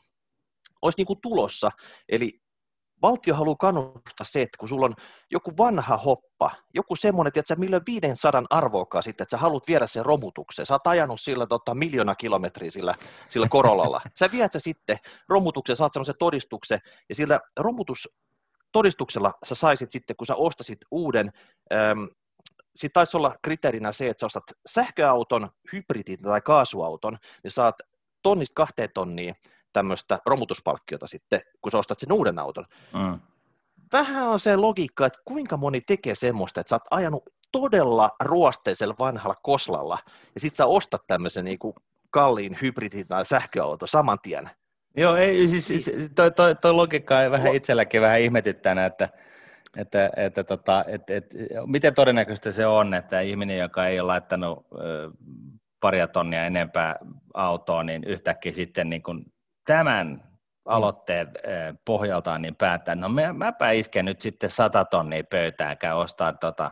Olisi niinku tulossa, eli valtio haluaa kannustaa se, että kun sulla on joku vanha hoppa, joku semmoinen, että sä miljoon viidensadan arvoakaan sitten, että sä haluat viedä sen romutukseen. Sä oot ajanut sillä tota, miljoona kilometriä sillä, sillä korolalla. Sä viet sä sitten romutukseen, saat semmoisen todistuksen, ja sillä romutustodistuksella sä saisit sitten, kun sä ostasit uuden, äm, sit taisi olla kriteerinä se, että sä ostat sähköauton, hybridin tai kaasuauton, niin saat tonnista kahteen tonniin tämmöistä romutuspalkkiota sitten, kun sä ostat sen uuden auton. Mm. Vähän on se logiikka, että kuinka moni tekee semmoista, että sä oot ajanut todella ruosteisella vanhalla koslalla, ja sit sä ostat tämmöisen niinku kalliin hybridin tai sähköauton saman tien. Joo, ei, siis, siis toi, toi, toi logiikka ei vähän itselläkin vähän ihmetyttänä, että, että, että tota, et, et, miten todennäköistä se on, että ihminen, joka ei ole laittanut ö, paria tonnia enempää autoa, niin yhtäkkiä sitten niin kun tämän aloitteen pohjaltaan niin päättää, no mä, mäpä isken nyt sitten sata tonnia pöytään, käy ostaa tota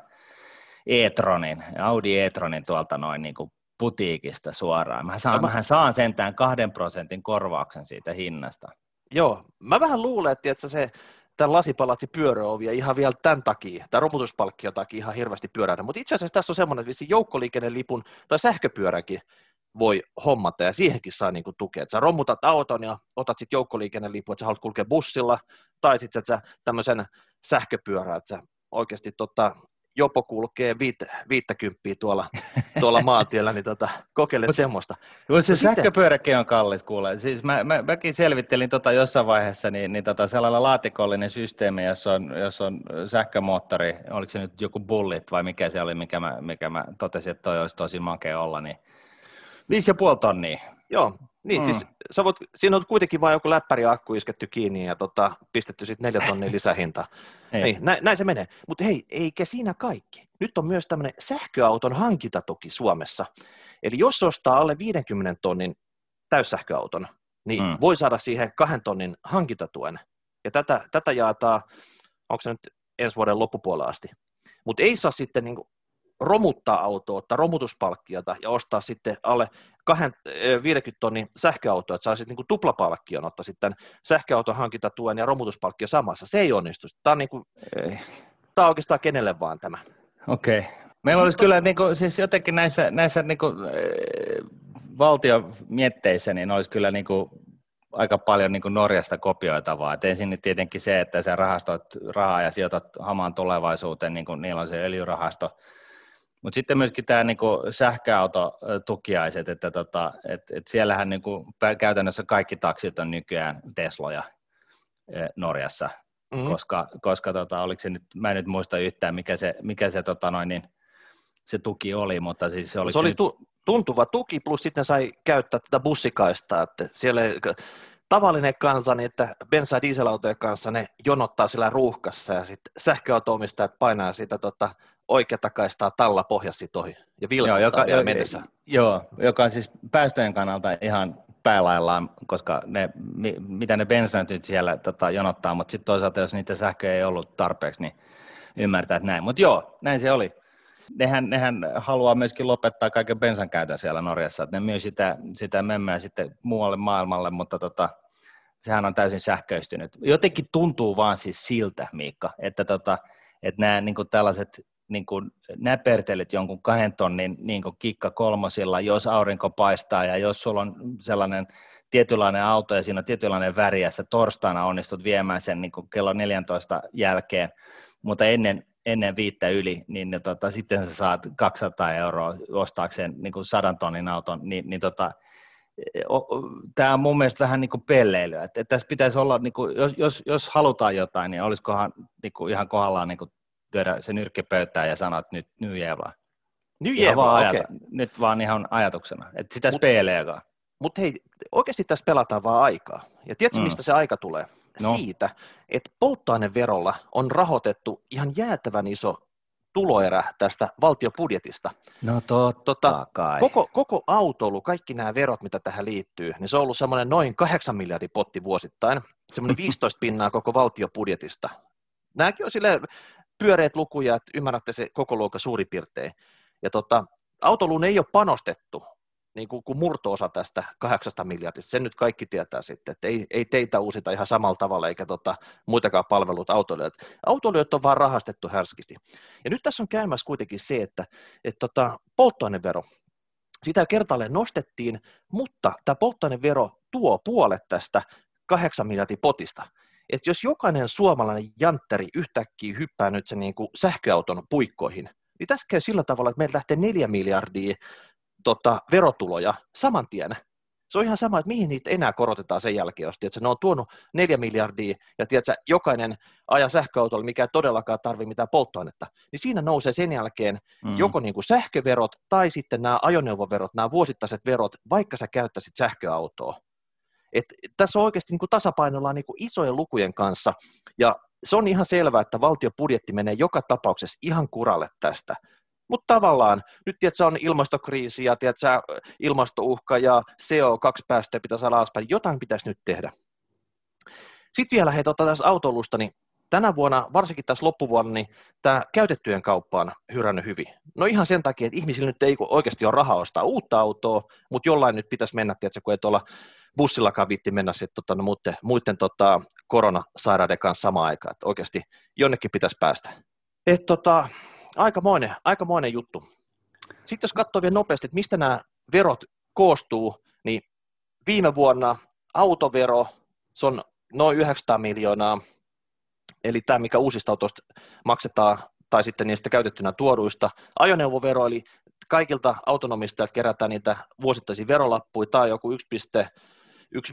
e-tronin, Audi e-tronin tuolta noin niin kuin putiikista suoraan. Mä saan, no, mähän mä... saan sentään kahden prosentin korvauksen siitä hinnasta. Joo, mä vähän luulen, että se tämän lasipalatsi pyöröovia ihan vielä tämän takia, tämän romutuspalkkion takia ihan hirveästi pyörähdä, mutta itse asiassa tässä on semmoinen, että vissiin joukkoliikennelipun tai sähköpyöränkin voi hommata, ja siihenkin saa niinku tukea. Et sä romutat auton ja otat sitten joukkoliikennelipun, että sä haluat kulkea bussilla, tai sitten sä tämmöisen sähköpyörän, että sä oikeasti tota, jopo kulkee viit, viittäkymppiä tuolla, tuolla maantiellä, niin tota, kokeilet semmoista. Mutta se sähköpyöräkin on kallis, kuule. Siis mä, mä, mäkin selvittelin tota jossain vaiheessa, niin, niin tota sellainen laatikollinen systeemi, jossa on, jos on sähkömoottori, oliko se nyt joku Bullet vai mikä se oli, mikä mä, mikä mä totesin, että toi olisi tosi makea olla, niin Viisi ja puoli tonnia. Joo, niin mm. siis sä voit, siinä on kuitenkin vain joku läppäri ja akku isketty kiinni ja tota, pistetty sitten neljä tonnia lisähintaa. Niin, näin, näin se menee. Mutta hei, eikä siinä kaikki. Nyt on myös tämmöinen sähköauton hankintatuki Suomessa. Eli jos ostaa alle viidenkymmenen tonnin täyssähköauton, niin mm. voi saada siihen kahden tonnin hankintatuen. Ja tätä, tätä jaetaan, onko se nyt ensi vuoden loppupuolella asti. Mutta ei saa sitten niinku romuttaa autoa, ottaa romutuspalkkiota ja ostaa sitten alle viidenkymmenen tonnin sähköautoa, että saa sitten niinku tuplapalkkion, ottaa sitten sähköauton hankintatuen ja romutuspalkkio samassa. Se ei onnistu. Tämä on, niinku, tämä on oikeastaan kenelle vaan tämä. Okei. Okay. Meillä olisi kyllä niin kuin, siis jotenkin näissä, näissä niin kuin, valtion mietteissä niin olisi kyllä niin kuin, aika paljon niin kuin Norjasta kopioitavaa. Et ensin tietenkin se, että sä rahastoit rahaa ja sijoitat hamaan tulevaisuuteen, niin kuin niillä on se öljyrahasto. Mutta sitten myöskin tämä niinku sähköautotukiaiset, että tota, et, et siellähän niinku käytännössä kaikki taksit on nykyään Tesloja Norjassa, mm-hmm. koska, koska tota, oliko se nyt, mä en nyt muista yhtään, mikä se, mikä se, tota noin, niin, se tuki oli, mutta siis se oli... Se oli tu- tuntuva tuki, plus sitten sai käyttää tätä bussikaistaa, että siellä tavallinen kansa, niin että bensa- ja dieselautojen kanssa ne jonottaa sillä ruuhkassa ja sitten sähköauto-omistajat painaa sitä... Tota, oikeata kaistaa talla pohjasti ohi ja vilkuttaa joo, joka, vielä mennessä. Joo, joka on siis päästöjen kannalta ihan päälaillaan, koska ne, mitä ne bensanat nyt siellä tota, jonottaa, mutta sitten toisaalta jos niitä sähköjä ei ollut tarpeeksi, niin ymmärtää, että näin. Mutta joo, näin se oli. Nehän, nehän haluaa myöskin lopettaa kaiken bensan käytön siellä Norjassa, että ne myy sitä, sitä memmää sitten muualle maailmalle, mutta tota, sehän on täysin sähköistynyt. Jotenkin tuntuu vaan siis siltä, Miikka, että tota, et nämä niinku tällaiset niin kuin näpertelet jonkun kahden tonnin niin kuin kikka kolmosilla, jos aurinko paistaa ja jos sulla on sellainen tietynlainen auto ja siinä on tietynlainen väri ja sä torstaina onnistut viemään sen niin kuin kello neljätoista jälkeen, mutta ennen, ennen viittä yli, niin tota, sitten sä saat kaksisataa euroa ostaakseen niin kuin sadan tonnin auton, niin, niin tota, tämä on mun mielestä vähän niin kuin pelleilyä. Että tässä pitäisi olla, niin kuin, jos, jos, jos halutaan jotain, niin olisikohan niin kuin ihan kohdallaan niin kuin työdä se nyrkkipöytään ja sanat että nyt nyt jää vaan. Nyt jää vaan, okay. Nyt vaan ihan ajatuksena, että sitä speleekaa. Mutta hei, oikeasti tässä pelataan vaan aikaa. Ja tiedätkö, mm. mistä se aika tulee? No. Siitä, että polttoaineverolla on rahoitettu ihan jäätävän iso tuloerä tästä valtiobudjetista. No totta tota, kai. Koko, koko autoilu, kaikki nämä verot, mitä tähän liittyy, niin se on ollut semmoinen noin kahdeksan miljardin potti vuosittain, semmoinen viisitoista pinnaa koko valtiobudjetista. Nämäkin on silleen... Pyöreät lukuja, että ymmärrätte se koko luokka suurin piirtein. Ja tota, autoluun ei ole panostettu niin kuin, kuin murto-osa tästä kahdeksasta miljardista. Sen nyt kaikki tietää sitten, että ei, ei teitä uusita ihan samalla tavalla eikä tota, muitakaan palveluita autoilijoita. Autoilijoita on vaan rahastettu härskisti. Ja nyt tässä on käymässä kuitenkin se, että et tota, polttoainevero, sitä kertaalleen nostettiin, mutta tämä polttoainevero tuo puolet tästä kahdeksan miljardin potista. Että jos jokainen suomalainen jantteri yhtäkkiä hyppää nyt sen niin kuin sähköauton puikkoihin, niin tässä käy sillä tavalla, että meillä lähtee neljä miljardia tota, verotuloja saman tien. Se on ihan sama, että mihin niitä enää korotetaan sen jälkeen, jos tiedätkö, ne on tuonut neljä miljardia, ja tiedätkö, jokainen ajaa sähköautolla, mikä ei todellakaan tarvitse mitään polttoainetta, niin siinä nousee sen jälkeen mm. joko niin kuin sähköverot tai sitten nämä ajoneuvoverot, nämä vuosittaiset verot, vaikka sä käyttäisit sähköautoa. Et tässä on oikeasti niin kuin tasapainoillaan niin kuin isojen lukujen kanssa, ja se on ihan selvää, että valtiobudjetti menee joka tapauksessa ihan kuralle tästä. Mutta tavallaan, nyt tiedätkö, on ilmastokriisi ja tiedätkö, ilmastouhka ja C O kaksi päästöjä pitää saada alaspäin, jotain pitäisi nyt tehdä. Sitten vielä heitä ottaa tässä autoilusta, niin tänä vuonna, varsinkin tässä loppuvuonna, niin tämä käytettyjen kauppa on hyrännyt hyvin. No ihan sen takia, että ihmisillä nyt ei oikeasti ole rahaa ostaa uutta autoa, mutta jollain nyt pitäisi mennä, tiedätkö, kun ei tuolla bussillakaan viitti mennä sit, tota, no, muiden, muiden tota, koronasairaiden kanssa samaan aikaan, että oikeasti jonnekin pitäisi päästä. Et, tota, aikamoinen, aikamoinen juttu. Sitten jos katsoo vielä nopeasti, että mistä nämä verot koostuu, niin viime vuonna autovero, se on noin yhdeksänsataa miljoonaa, eli tämä, mikä uusista autoista maksetaan, tai sitten niistä käytettynä tuoduista. Ajoneuvovero, eli kaikilta autonomistajilta kerätään niitä vuosittaisia verolappuja, tai joku yksi pilkku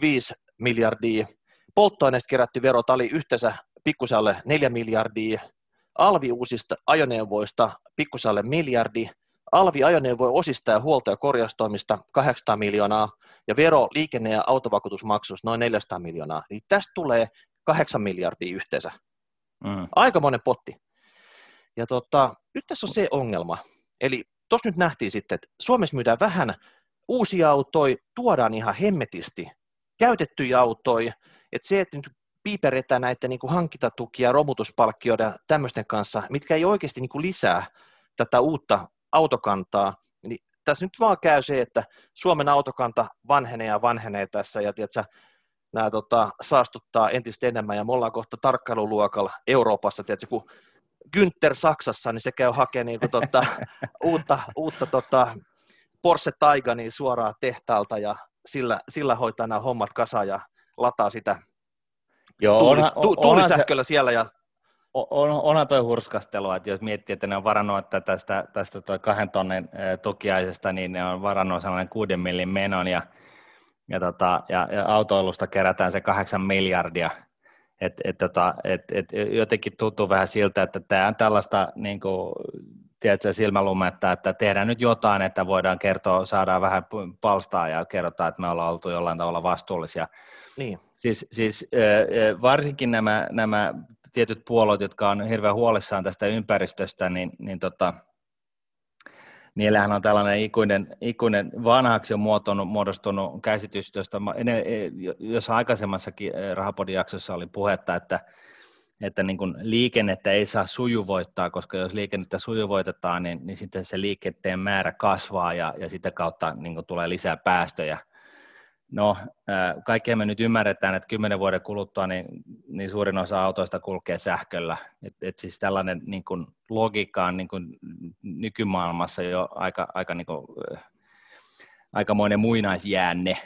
viisitoista miljardia. Polttoaineista kerätty vero, tämä oli yhteensä pikkusen alle neljä miljardia. Alvi uusista ajoneuvoista pikkusen alle miljardi. Alvi ajoneuvojen osista ja huolto- ja korjaustoimista kahdeksansataa miljoonaa. Ja vero liikenne- ja autovakuutusmaksuista noin neljäsataa miljoonaa. Eli tästä tulee kahdeksan miljardia yhteensä. Mm. Aikamoinen potti. Ja tota, nyt tässä on se ongelma. Eli tuossa nyt nähtiin sitten, että Suomessa myydään vähän uusia autoja, tuodaan ihan hemmetisti käytettyjä autoja. Että se, että nyt piiperetään näitä niin kuin hankintatukia, romutuspalkkioiden ja tämmöisten kanssa, mitkä ei oikeasti niin kuin lisää tätä uutta autokantaa. Eli tässä nyt vaan käy se, että Suomen autokanta vanhenee ja vanhenee tässä ja tiedätkö, nämä tota, saastuttaa entistä enemmän ja me ollaan kohta tarkkailuluokalla Euroopassa, tiedätkö, kun Günther Saksassa, niin se käy hakemaan niin tota, uutta, uutta tota Porsche Taycania suoraan tehtaalta ja sillä, sillä hoitaa nämä hommat kasaan ja lataa sitä joo, tuulis, onhan, on, tuulisähköllä se, siellä. Ja... On, onhan tuo hurskastelua, että jos miettii, että ne on varannut että tästä, tästä toi kahden tonnin tukiaisesta, niin ne on varannut sellainen kuuden millin menon ja, ja, tota, ja, ja autoilusta kerätään se kahdeksan miljardia. Et, et, tota, et, et, jotenkin tuntuu vähän siltä, että tämä on tällaista niin kuin, tiedätkö, silmälumetta, että tehdään nyt jotain, että voidaan kertoa, saadaan vähän palstaa ja kerrotaan, että me ollaan oltu jollain tavalla vastuullisia. Niin. Siis, siis varsinkin nämä, nämä tietyt puolueet, jotka on hirveän huolissaan tästä ympäristöstä, niin, niin tota, niillähän on tällainen ikuinen, ikuinen vanhaksi jo muodostunut käsitys, josta jossa aikaisemmassakin Rahapodin jaksossa oli puhetta, että, että niin kuin liikennettä ei saa sujuvoittaa, koska jos liikennettä sujuvoitetaan, niin, niin sitten se liikenteen määrä kasvaa ja, ja sitä kautta niin kuin tulee lisää päästöjä. No, kaikkea me nyt ymmärretään, että kymmenen vuoden kuluttua niin, niin suurin osa autoista kulkee sähköllä. Et, et siis tällainen niin kun, logiikka on niin kun, nykymaailmassa jo aika, aika, niin kun, aikamoinen muinaisjäänne.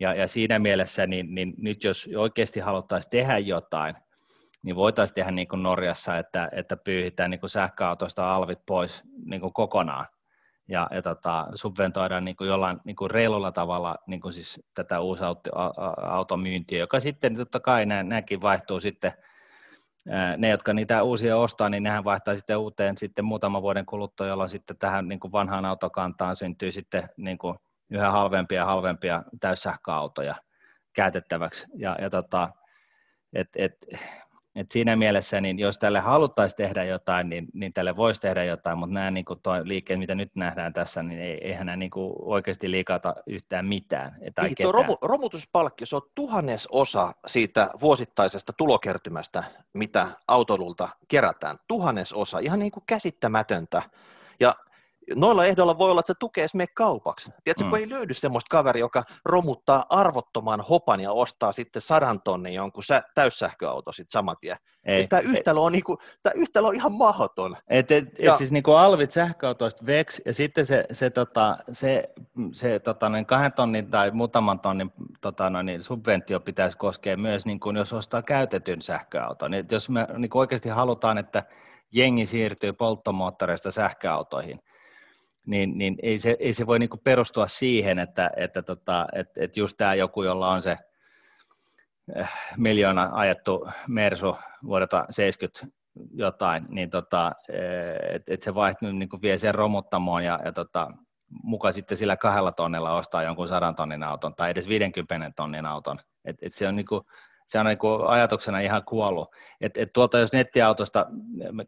Ja, ja siinä mielessä niin, niin nyt jos oikeasti haluttaisiin tehdä jotain, niin voitaisiin tehdä niin kuin Norjassa, että, että pyyhitään niin kuin sähköautoista alvit pois niin kuin kokonaan. Ja, ja tota, subventoidaan niin kuin jollain niin kuin reilulla tavalla niin kuin siis tätä uusi-automyyntiä, joka sitten totta kai nä, nämäkin vaihtuu sitten, ne jotka niitä uusia ostaa, niin nehän vaihtaa sitten uuteen sitten muutaman vuoden kuluttua, jolloin sitten tähän niin kuin vanhaan autokantaan syntyy sitten niin kuin yhä halvempia ja halvempia täyssähköautoja käytettäväksi. Ja, ja tota, et, et, Et siinä mielessä, niin jos tälle haluttaisiin tehdä jotain, niin, niin tälle voisi tehdä jotain, mutta nämä niin liikkeet, mitä nyt nähdään tässä, niin eihän nämä niin oikeasti liikata yhtään mitään. Tai niin, tuo romu, romutuspalkkio, se on tuhannesosa siitä vuosittaisesta tulokertymästä, mitä autoilulta kerätään. Tuhannesosa, ihan niin kuin käsittämätöntä. Ja noilla ehdoilla voi olla, että se tukee edes mene kaupaksi. Tiedätkö, mm. kun ei löydy semmoista kaveria, joka romuttaa arvottoman hopan ja ostaa sitten sadan tonnin jonkun täyssähköauto sitten saman tien. Tämä yhtälö on, niinku, on ihan mahdoton. Et, et, et siis niinku alvit sähköautoista veks ja sitten se, se, tota, se, se tota, niin kahden tonnin tai muutaman tonnin tota, no, niin subventio pitäisi koskea myös, niin kun jos ostaa käytetyn sähköauton. Et jos me niin oikeasti halutaan, että jengi siirtyy polttomoottoreista sähköautoihin, Niin, niin ei, se, ei se voi niinku perustua siihen, että, että tota, et, et just tämä joku, jolla on se miljoona ajettu Mersu vuodelta seitsemänkymmentä jotain, niin tota, että et se vaihtuu niinku vie sen romuttamoon ja, ja tota, muka sitten sillä kahdella tonnella ostaa jonkun sadan tonnin auton tai edes viidenkymmenen tonnin auton. Et, et se on, niinku, se on niinku ajatuksena ihan kuollut. Et, et tuolta jos nettiautosta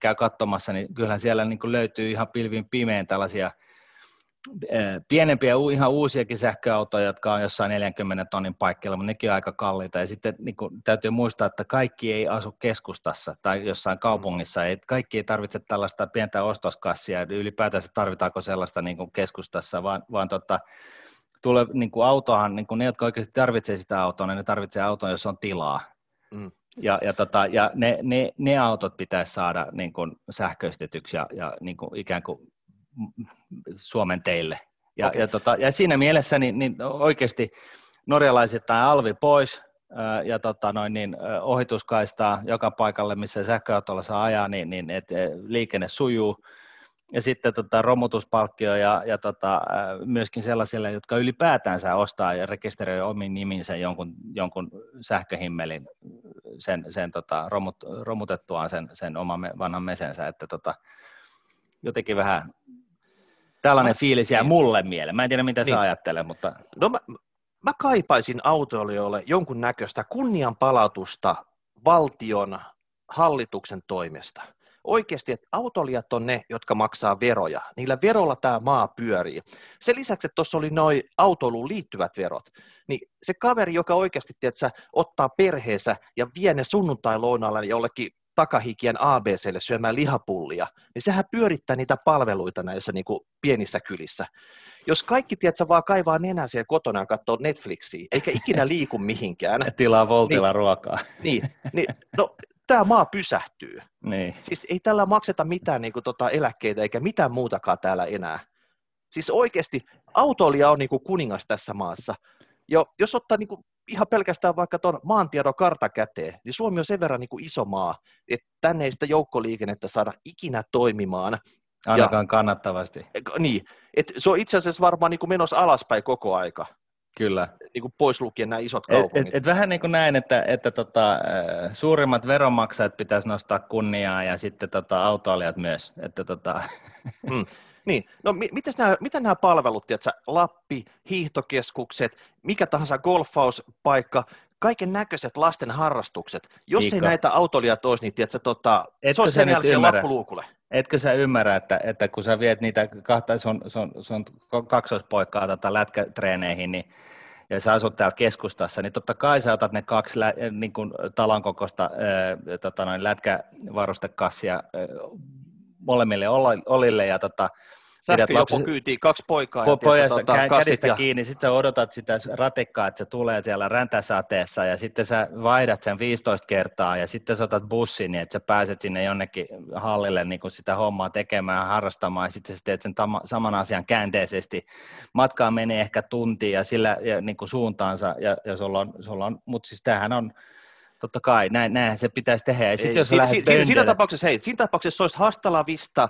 käy katsomassa, niin kyllähän siellä niinku löytyy ihan pilvin pimeän tällaisia pienempiä, ihan uusiakin sähköautoja, jotka on jossain neljänkymmenen tonnin paikkeilla, mutta nekin on aika kalliita. Ja sitten niin kuin, täytyy muistaa, että kaikki ei asu keskustassa tai jossain kaupungissa. Et kaikki ei tarvitse tällaista pientä ostoskassia. Ylipäätään tarvitaanko sellaista niin kuin keskustassa, vaan, vaan tota, tulee, niin kuin autohan, niin kuin ne, jotka oikeasti tarvitsevat sitä autoa, niin ne tarvitsevat auton, jos on tilaa. Mm. Ja, ja, tota, ja ne, ne, ne autot pitäisi saada niin kuin sähköistetyksi ja, ja niin kuin ikään kuin Suomen teille. Ja, okay. ja, tota, ja siinä mielessä niin, niin oikeasti norjalaisittain alvi pois ää, ja tota, noin, niin, ohituskaistaa joka paikalle, missä sähköautolla saa ajaa, niin, niin et, liikenne sujuu. Ja sitten tota, romutuspalkkio ja, ja tota, myöskin sellaisille, jotka ylipäätänsä ostaa ja rekisteröi omin niminsä jonkun, jonkun sähköhimmelin sen, sen tota, romut, romutettuaan sen, sen oman vanhan mesensä. Että, tota, jotenkin vähän tällainen mä, fiilis jää niin mulle mieleen. Mä en tiedä, mitä niin sä ajattelet, mutta... No mä, mä kaipaisin autoilijoille jonkun näköistä kunnianpalautusta valtion hallituksen toimesta. Oikeasti, että autoilijat on ne, jotka maksaa veroja. Niillä verolla tämä maa pyörii. Sen lisäksi, että tuossa oli noi autoiluun liittyvät verot, niin se kaveri, joka oikeasti tiedätkö, ottaa perheensä ja vie ne sunnuntai-lounalle jollekin takahikien A B C:lle syömään lihapullia, niin sehän pyörittää niitä palveluita näissä niin kuin pienissä kylissä. Jos kaikki, tiedätkö, vaan kaivaa nenää siellä kotona ja katsoo Netflixiä, eikä ikinä liiku mihinkään. Ja tilaa Voltilla niin, ruokaa. Niin, niin, no tämä maa pysähtyy. Niin. Siis ei tällä makseta mitään niin kuin, tota, eläkkeitä eikä mitään muutakaan täällä enää. Siis oikeasti autoilija on niin kuin kuningas tässä maassa. Ja jos ottaa niin kuin, ihan pelkästään vaikka tuon maantiedon karta käteen, niin Suomi on sen verran niin kuin iso maa, että tänne ei sitä joukkoliikennettä saada ikinä toimimaan. Ainakaan ja, kannattavasti. Niin, että se on itse asiassa varmaan niin kuin menossa alaspäin koko aika. Kyllä. Niin kuin pois lukien nämä isot kaupungit. Et, et, et vähän niin kuin näin, että, että tota, suurimmat veronmaksajat pitäisi nostaa kunniaan ja sitten tota, autoilijat myös. Että, tota. mm. Niin, no mitäs nämä, mitä nämä palvelut, tiedätkö, Lappi, hiihtokeskukset, mikä tahansa golfauspaikka, kaiken näköiset lasten harrastukset, jos Miikka. Ei näitä autoilijat olisi, niin tiedätkö, tota, se on sen jälkeen lappuluukulle. Etkö sä ymmärrä, että, että kun sä viet niitä kahta sun, sun, sun kaksoispoikkaa tota, lätkätreeneihin, niin ja sä asut täällä keskustassa, niin totta kai sä otat ne kaksi lä- niin kuin talankokosta äh, tota, noin lätkävarustekassia äh, molemmille olille ja tota, sähköjopo kyytiin kaksi poikaa ja pojasta, tiiä, tota, kädistä ja... kiinni, sitten sä odotat sitä ratikkaa, että se tulee siellä räntäsateessa ja sitten sä vaihdat sen viisitoista kertaa ja sitten sä otat bussin, että sä pääset sinne jonnekin hallille niin kun sitä hommaa tekemään ja harrastamaan ja sitten sä teet sen tam- saman asian käänteisesti. Matkaa menee ehkä tuntia ja sillä ja, niin kun suuntaansa ja, ja sulla on, sulla on, mutta siis tämähän on totta kai, näin, näinhän se pitäisi tehdä. Ja sit, ei, jos si- si- pöntönä... siinä, tapauksessa, hei, siinä tapauksessa olisi Hastalavista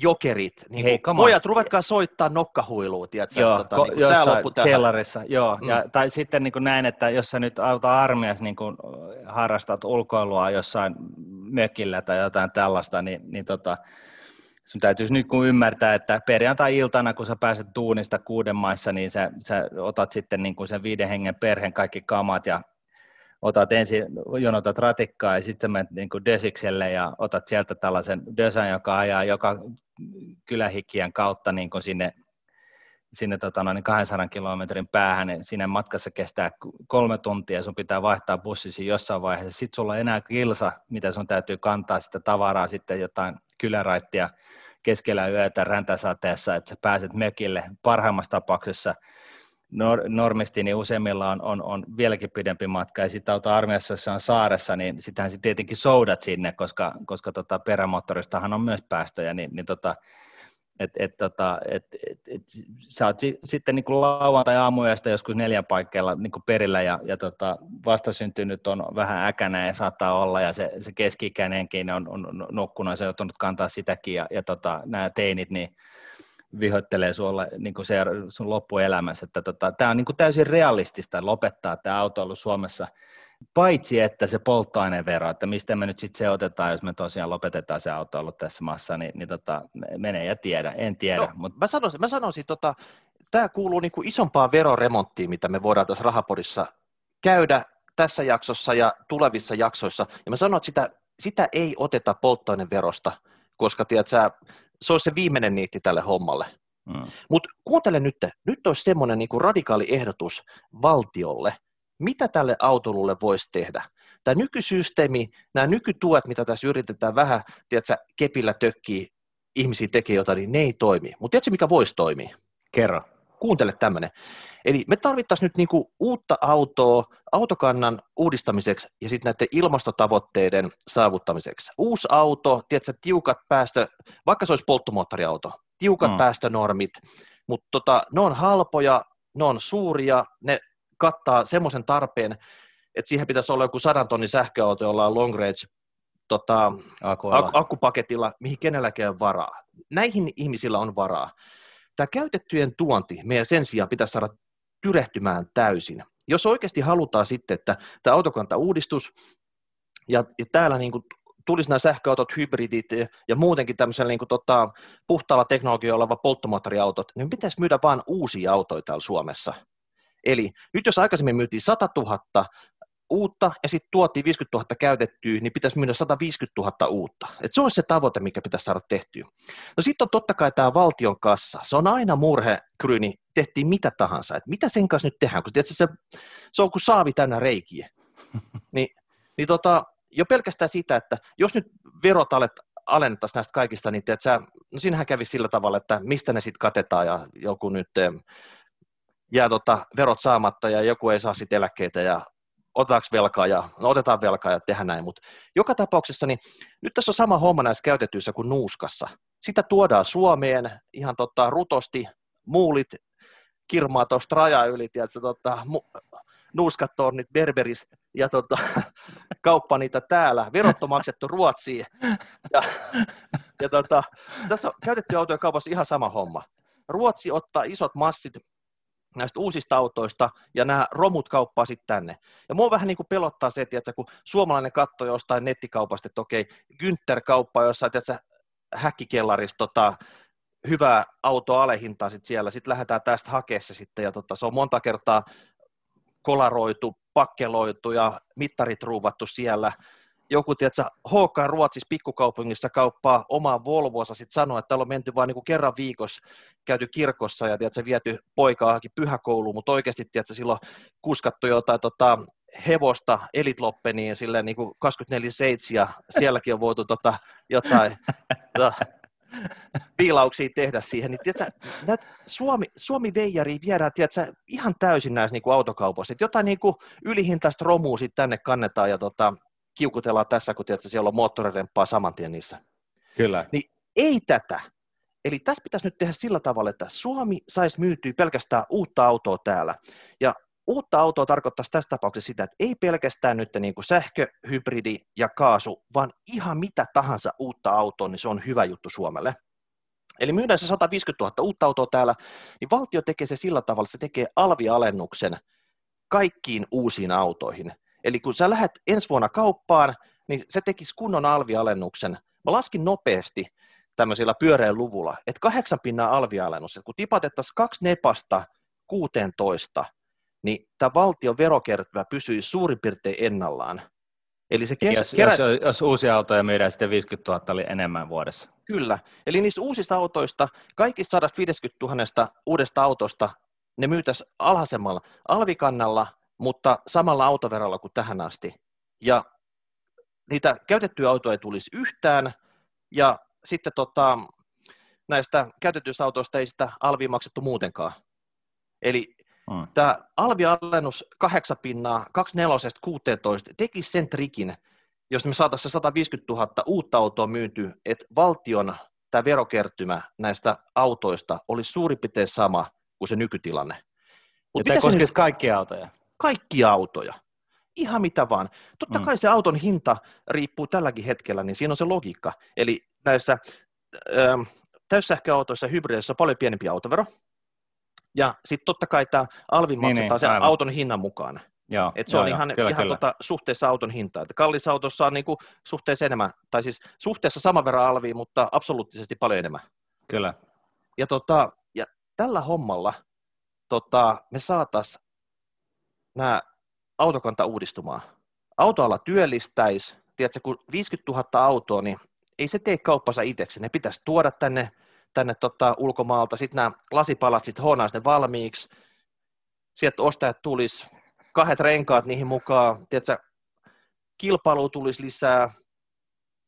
jokerit. Niin hei, pojat, ruvetkaa soittaa nokkahuilua, tiedätkö? Joo, tota, ko- niin jossain kellarissa. Joo. Mm. Ja, tai sitten niin kuin näin, että jos sä nyt auta armiassa niin kuin harrastat ulkoilua jossain mökillä tai jotain tällaista, niin, niin tota, sun täytyisi nyt kun ymmärtää, että perjantai-iltana, kun sä pääset tuunista kuuden maissa, niin sä, sä otat sitten niin kuin sen viiden hengen perheen kaikki kamat ja otat ensin, jonotat ratikkaa ja sitten menet niin kuin dösikselle ja otat sieltä tällaisen dösän, joka ajaa joka kylähikien kautta niin kuin sinne, sinne tota noin kahdensadan kilometrin päähän. Siinä matkassa kestää kolme tuntia ja sun pitää vaihtaa bussissa jossain vaiheessa. Sitten sulla on enää kilsa, mitä sun täytyy kantaa sitä tavaraa, sitten jotain kyläraittia keskellä yötä räntäsateessa, että sä pääset mökille parhaimmassa tapauksessa. Normisti niin useimmilla on, on, on vieläkin pidempi matka, ja sitten auto-armeijassa, jos se on saaressa, niin sitähän se tietenkin soudat sinne, koska, koska tota perämoottoristahan on myös päästöjä, niin, niin tota, et, et, tota, et, et, et, sä oot si, sitten niin kuin lauantai-aamuyöstä joskus neljän paikkeilla niin kuin perillä, ja, ja tota, vastasyntynyt on vähän äkänä ja saattaa olla, ja se, se keski-ikäinenkin on, on nukkunut, ja se on joutunut kantaa sitäkin, ja, ja tota, nämä teinit, niin vihoittelee sulle, niin kuin se, sun loppuelämässä. Että tota, tämä on niin kuin täysin realistista lopettaa tämä autoilu Suomessa, paitsi että se polttoainevero, että mistä me nyt sitten se otetaan, jos me tosiaan lopetetaan se autoilu tässä maassa, niin, niin tota, menee ja tiedä, en tiedä. No, mutta... Mä sanoisin, mä sanoisin tota, tämä kuuluu niin kuin isompaan veroremonttiin, mitä me voidaan tässä Rahapodissa käydä tässä jaksossa ja tulevissa jaksoissa. Ja mä sanon, että sitä, sitä ei oteta polttoaineverosta, koska tiedät sä, se olisi se viimeinen niitti tälle hommalle. Mm. Mutta kuuntele nyt, nyt olisi semmoinen niinku radikaali ehdotus valtiolle, mitä tälle autoilulle voisi tehdä. Tämä nykysysteemi, nämä nykytuet, mitä tässä yritetään vähän, tiedätkö, kepillä tökkii, ihmisiä tekee jotain, niin ne ei toimi. Mutta tiedätkö, mikä voisi toimia? Kerro. Kuuntele tämmöinen. Eli me tarvittaisiin nyt niinku uutta autoa autokannan uudistamiseksi ja sitten näiden ilmastotavoitteiden saavuttamiseksi. Uusi auto, tiedätkö, tiukat päästö, vaikka se olisi polttomoottoriauto, tiukat mm. päästönormit, mutta tota, ne on halpoja, ne on suuria, ne kattaa semmoisen tarpeen, että siihen pitäisi olla joku sadan tonnin sähköauto, jolla on long range tota, ak- akkupaketilla, mihin kenelläkään varaa. Näihin ihmisillä on varaa. Tämä käytettyjen tuonti meidän sen sijaan pitäisi saada tyrehtymään täysin. Jos oikeasti halutaan sitten, että tämä autokanta-uudistus ja, ja täällä niin kuin tulisi nämä sähköautot, hybridit ja muutenkin tämmöisellä niin kuin tota, puhtaalla teknologialla oleva polttomoottoriautot, niin pitäisi myydä vain uusia autoja täällä Suomessa. Eli nyt jos aikaisemmin myytiin sata tuhatta uutta ja sitten tuotiin viisikymmentätuhatta käytettyä, niin pitäisi myydä sata viisikymmentätuhatta uutta. Et se olisi se tavoite, mikä pitäisi saada tehtyä. No sitten on totta kai tämä valtion kassa. Se on aina murhe, Kryyni, tehtiin mitä tahansa. Et mitä sen kanssa nyt tehdään? Kun tietysti se, se on kuin saavi täynnä reikiä. Ni, niin tota, jo pelkästään sitä, että jos nyt verot alennettaisiin näistä kaikista, niin tiedät sä, no siinähän kävi sillä tavalla, että mistä ne sitten katetaan ja joku nyt jää tota, verot saamatta ja joku ei saa sitten eläkkeitä ja otetaanko velkaa ja no otetaan velkaa ja tehdään näin, mutta joka tapauksessa niin nyt tässä on sama homma näissä käytetyissä kuin nuuskassa. Sitä tuodaan Suomeen ihan tota, rutosti, muulit kirmaa tuosta rajaa yli, tiedätkö, tota, mu- nuuskatornit Berberis ja tota, kauppa niitä täällä, verot on maksettu Ruotsiin. Ja, ja tota, tässä on käytetty autojen kaupassa ihan sama homma. Ruotsi ottaa isot massit näistä uusista autoista, ja nämä romut kauppaa sitten tänne. Ja mua vähän niin kuin pelottaa se, tiiätkö, kun suomalainen katsoo jostain nettikaupasta, että okei, Günther kauppaa jossain tiiätkö, häkkikellarissa tota, hyvää autoa alehintaa sitten siellä, sitten lähdetään tästä hakeessa sitten, ja tota, se on monta kertaa kolaroitu, pakkeloitu, ja mittarit ruuvattu siellä. Joku, tiiätkö, H K Ruotsissa pikkukaupungissa kauppaa omaa Volvoansa, sitten sanoo, että täällä on menty vain niin kerran viikossa käyty kirkossa ja tiiätkö, viety poikaakin pyhäkouluun, mutta oikeasti tiiätkö, silloin kuskattu jotain tota, hevosta Elitloppeniin silleen niin kaksikymmentäneljä seitsemän ja sielläkin on voitu tota, jotain tota, viilauksia tehdä siihen. Niin, tiiätkö, näitä Suomi, Suomi-veijariin viedään tiiätkö, ihan täysin näissä niin autokaupoissa, että jotain niin ylihintaista romua sitten tänne kannetaan ja tota, kiukutellaan tässä, kun tiedätkö, siellä on moottoriremppaa saman tien niissä. Kyllä. Niin ei tätä. Eli tässä pitäisi nyt tehdä sillä tavalla, että Suomi saisi myytyä pelkästään uutta autoa täällä. Ja uutta autoa tarkoittaisi tässä tapauksessa sitä, että ei pelkästään nyt niin kuin sähkö, hybridi ja kaasu, vaan ihan mitä tahansa uutta autoa, niin se on hyvä juttu Suomelle. Eli myydään se sata viisikymmentätuhatta uutta autoa täällä, niin valtio tekee se sillä tavalla, että se tekee alvialennuksen kaikkiin uusiin autoihin. Eli kun sä lähdet ensi vuonna kauppaan, niin se tekisi kunnon alvialennuksen. Mä laskin nopeasti tämmöisillä pyöreän luvulla, että kahdeksan pinnan alvialennus. Kun tipatettaisiin kaksi nepasta kuusitoista, niin tämä valtion verokertymä pysyisi suurin piirtein ennallaan. Eli se kes- jos, kerä... jos, jos uusia autoja myydään sitten viisikymmentätuhatta oli enemmän vuodessa. Kyllä. Eli niistä uusista autoista, kaikista sata viisikymmentätuhatta uudesta autosta, ne myytäisiin alhaisemmalla alvikannalla, mutta samalla autoverolla kuin tähän asti. Ja niitä käytettyjä autoja ei tulisi yhtään, ja sitten tota, näistä käytetyistä autoista ei sitä alvia maksettu muutenkaan. Eli hmm. tämä alvialennus kahdeksan pinnaa, kaksi nelosesta kuusitoista, tekisi sen trikin, jos me saataisiin sata viisikymmentätuhatta uutta autoa myytyä, että valtion tämä verokertymä näistä autoista olisi suurin piirtein sama kuin se nykytilanne. Mutta tämä koskisi nyt kaikkia autoja? Kaikkia autoja, ihan mitä vaan. Totta kai se auton hinta riippuu tälläkin hetkellä, niin siinä on se logiikka. Eli näissä ähm, täyssähköautoissa ja hybrideissä on paljon pienempi autovero, ja sitten totta kai tämä alvin niin, maksetaan niin, sen aivan. auton hinnan mukaan. Joo, Et se joo, on joo, ihan, kyllä, ihan kyllä. Tota, suhteessa auton hintaan. Että kallis autossa on niinku suhteessa enemmän, tai siis suhteessa saman verran alviin, mutta absoluuttisesti paljon enemmän. Kyllä. Ja, tota, ja tällä hommalla tota, me saataisiin nämä autokanta uudistumaan. Autoala työllistäisi, tiedätkö, kun viisikymmentätuhatta autoa, niin ei se tee kauppansa itseksi, ne pitäisi tuoda tänne, tänne tota, ulkomaalta, sitten nämä lasipalat sitten hoonaisi ne valmiiksi, sieltä ostajat tulisi, kahdet renkaat niihin mukaan, tiedätkö, kilpailu tulisi lisää,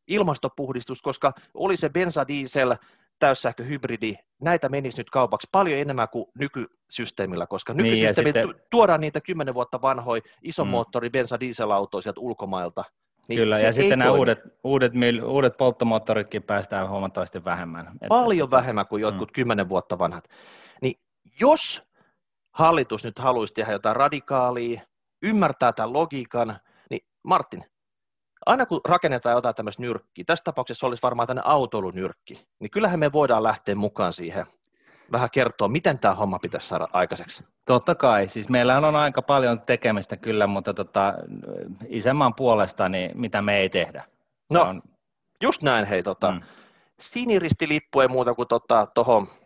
ilmastopuhdistus, koska oli se bensadiesel, täyssähköhybridi, näitä menisi nyt kaupaksi paljon enemmän kuin nykysysteemillä, koska nykysysteemillä niin, sitten... tuodaan niitä kymmenen vuotta vanhoja isomoottori, mm. bensa, dieselautoja sieltä ulkomailta. Niin kyllä, ja sitten nämä uudet, uudet, uudet polttomoottoritkin päästään huomattavasti vähemmän. Paljon vähemmän kuin jotkut kymmenen mm. vuotta vanhat. Niin jos hallitus nyt haluaisi tehdä jotain radikaalia, ymmärtää tämän logiikan, niin Martin, aina kun rakennetaan jotain tämmöistä nyrkkiä, tässä tapauksessa olisi varmaan tämmöinen autoilunyrkki, niin kyllähän me voidaan lähteä mukaan siihen vähän kertoa, miten tämä homma pitäisi saada aikaiseksi. Totta kai, siis meillähän on aika paljon tekemistä kyllä, mutta tota, isänmaan puolesta, niin mitä me ei tehdä. No, on... just näin hei, tota, hmm. siniristilippu ei muuta kuin tuohon tota,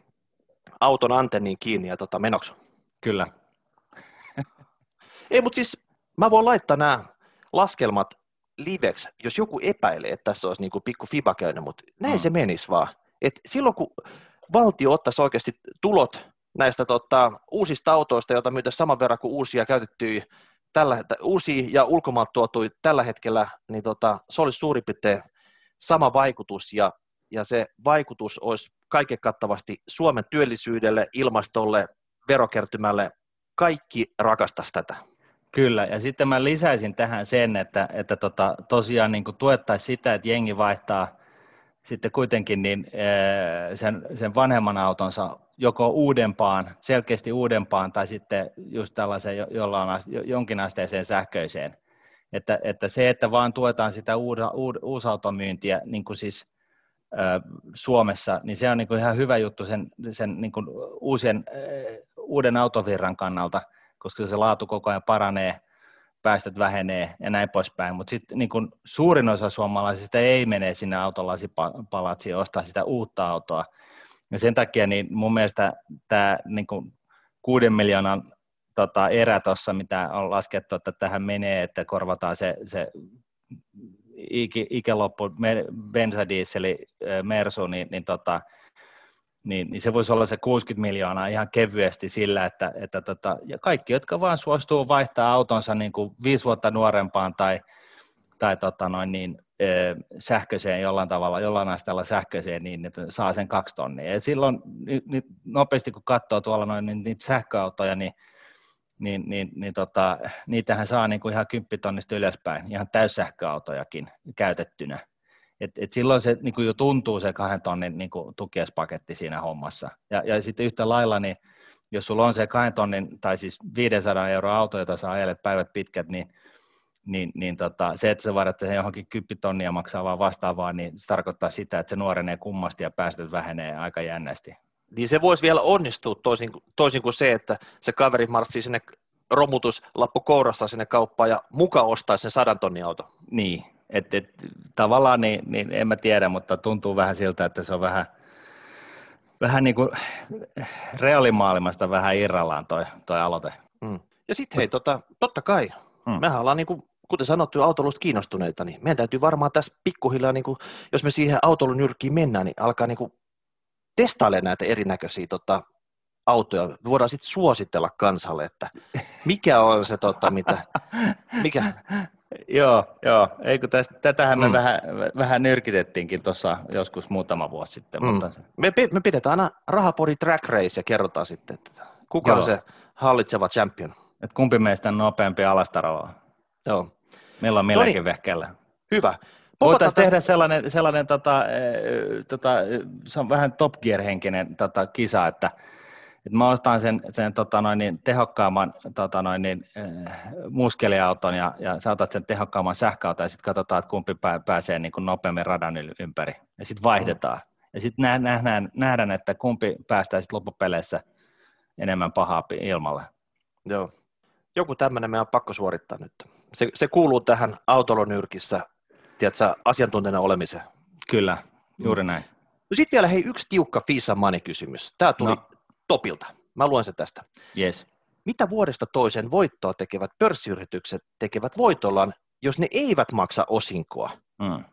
auton antenniin kiinni ja tota, menoksi. Kyllä. Ei, mutta siis mä voin laittaa nämä laskelmat liveksi, jos joku epäilee, että tässä olisi niin kuin pikku fiba käynyt, mutta näin hmm. se menisi vaan. Et silloin kun valtio ottaisi oikeasti tulot näistä tota, uusista autoista, joita myytäisiin saman verran kuin uusia käytettyjä, tällä, uusia ja ulkomailta tuotuja tällä hetkellä, niin tota, se olisi suurin piirtein sama vaikutus, ja, ja se vaikutus olisi kaiken kattavasti Suomen työllisyydelle, ilmastolle, verokertymälle, kaikki rakastaisi tätä. Kyllä, ja sitten mä lisäisin tähän sen, että, että tota, tosiaan niin tuettaisiin sitä, että jengi vaihtaa sitten kuitenkin niin, sen, sen vanhemman autonsa joko uudempaan, selkeästi uudempaan, tai sitten just tällaiseen jonkinasteiseen sähköiseen. Että, että se, että vaan tuetaan sitä uusautomyyntiä niin kuin siis Suomessa, niin se on niin kuin ihan hyvä juttu sen, sen niin kuin uusien, uuden autovirran kannalta, koska se laatu koko ajan paranee, päästöt vähenee ja näin poispäin. Mutta sitten niin kun suurin osa suomalaisista ei mene sinne autolasipalatsiin ostaa sitä uutta autoa. Ja sen takia niin mun mielestä tämä niin kun kuuden miljoonan tota, erä tuossa, mitä on laskettu, että tähän menee, että korvataan se, se ikäloppu bensadieseli Mersu, niin, niin tota, Niin, niin se voisi olla se kuusikymmentä miljoonaa ihan kevyesti sillä, että, että tota, ja kaikki, jotka vaan suostuu vaihtaa autonsa niin kuin viisi vuotta nuorempaan tai, tai tota noin niin, ö, sähköiseen jollain tavalla, jollain asteella sähköiseen, niin että saa sen kaksi tonnia. Ja silloin ni, ni, nopeasti, kun katsoo tuolla noin, niin, niitä sähköautoja, niin, niin, niin, niin tota, niitähän saa niin kuin ihan kymppitonnista ylöspäin, ihan täyssähköautojakin käytettynä. Et, et silloin se niin kuin jo tuntuu se kahden tonnin niin kuin tukiaspaketti siinä hommassa. Ja, ja sitten yhtä lailla, niin jos sulla on se kahden tonnin tai siis viisisataa euroa auto, jota sä ajelet päivät pitkät, niin, niin, niin tota, se, että sä varat sen johonkin kymppitonnia maksavaa vastaavaa, niin se tarkoittaa sitä, että se nuorenee kummasti ja päästöt vähenee aika jännästi. Niin se voisi vielä onnistua toisin, toisin kuin se, että se kaveri marssii sinne romutuslappu kourassa sinne kauppaan ja muka ostaisi sen sadan tonnin auto. Niin. Et, et, tavallaan niin, niin en mä tiedä, mutta tuntuu vähän siltä, että se on vähän, vähän niin kuin reaalimaailmasta vähän irrallaan toi, toi aloite. Mm. Ja sitten hei, tota, totta kai, mm. mehän ollaan niin kuin, kuten sanottu, autoilusta kiinnostuneita, niin meidän täytyy varmaan tässä pikkuhiljaa, niin kuin, jos me siihen autoilun nyrkkiin mennään, niin alkaa niin kuin testailemaan näitä erinäköisiä tota, autoja. Me voidaan sitten suositella kansalle, että mikä on se, tota, mitä... Mikä, Joo, joo. Eikö tästä, tätähän me mm. vähän, vähän nyrkitettiinkin tuossa joskus muutama vuosi sitten. Mm. Mutta... Me, me pidetään aina rahapodin track race ja kerrotaan sitten, että kuka on se hallitseva champion. Et kumpi meistä on nopeampi alastarolla. Joo. Milloin milläkin no niin. Vehkeellä. Hyvä. Voitaisiin tästä... tehdä sellainen, sellainen tota, tota, se on vähän Top Gear-henkinen tota, kisa, että et mä ostan sen, sen tota noin, niin tehokkaamman tota noin, niin, äh, muskeliauton ja, ja sä otat sen tehokkaamman sähköauton ja sitten katsotaan, että kumpi pää, pääsee niin kuin nopeammin radan ympäri ja sitten vaihdetaan. Mm. Ja sitten nä, nähdään, nähdään, että kumpi päästään sitten loppupeleissä enemmän pahaa ilmalle. Joo. Joku tämmöinen meidän on pakko suorittaa nyt. Se, se kuuluu tähän autolonyrkissä, tiedätkö, asiantuntijana olemiseen. Kyllä, juuri näin. Mm. No sitten vielä hei, yksi tiukka Visa Money-kysymys. Tämä tuli... No. Topilta. Mä luen sen tästä. Yes. Mitä vuodesta toiseen voittoa tekevät pörssiyritykset tekevät voitollaan, jos ne eivät maksa osinkoa? Mm.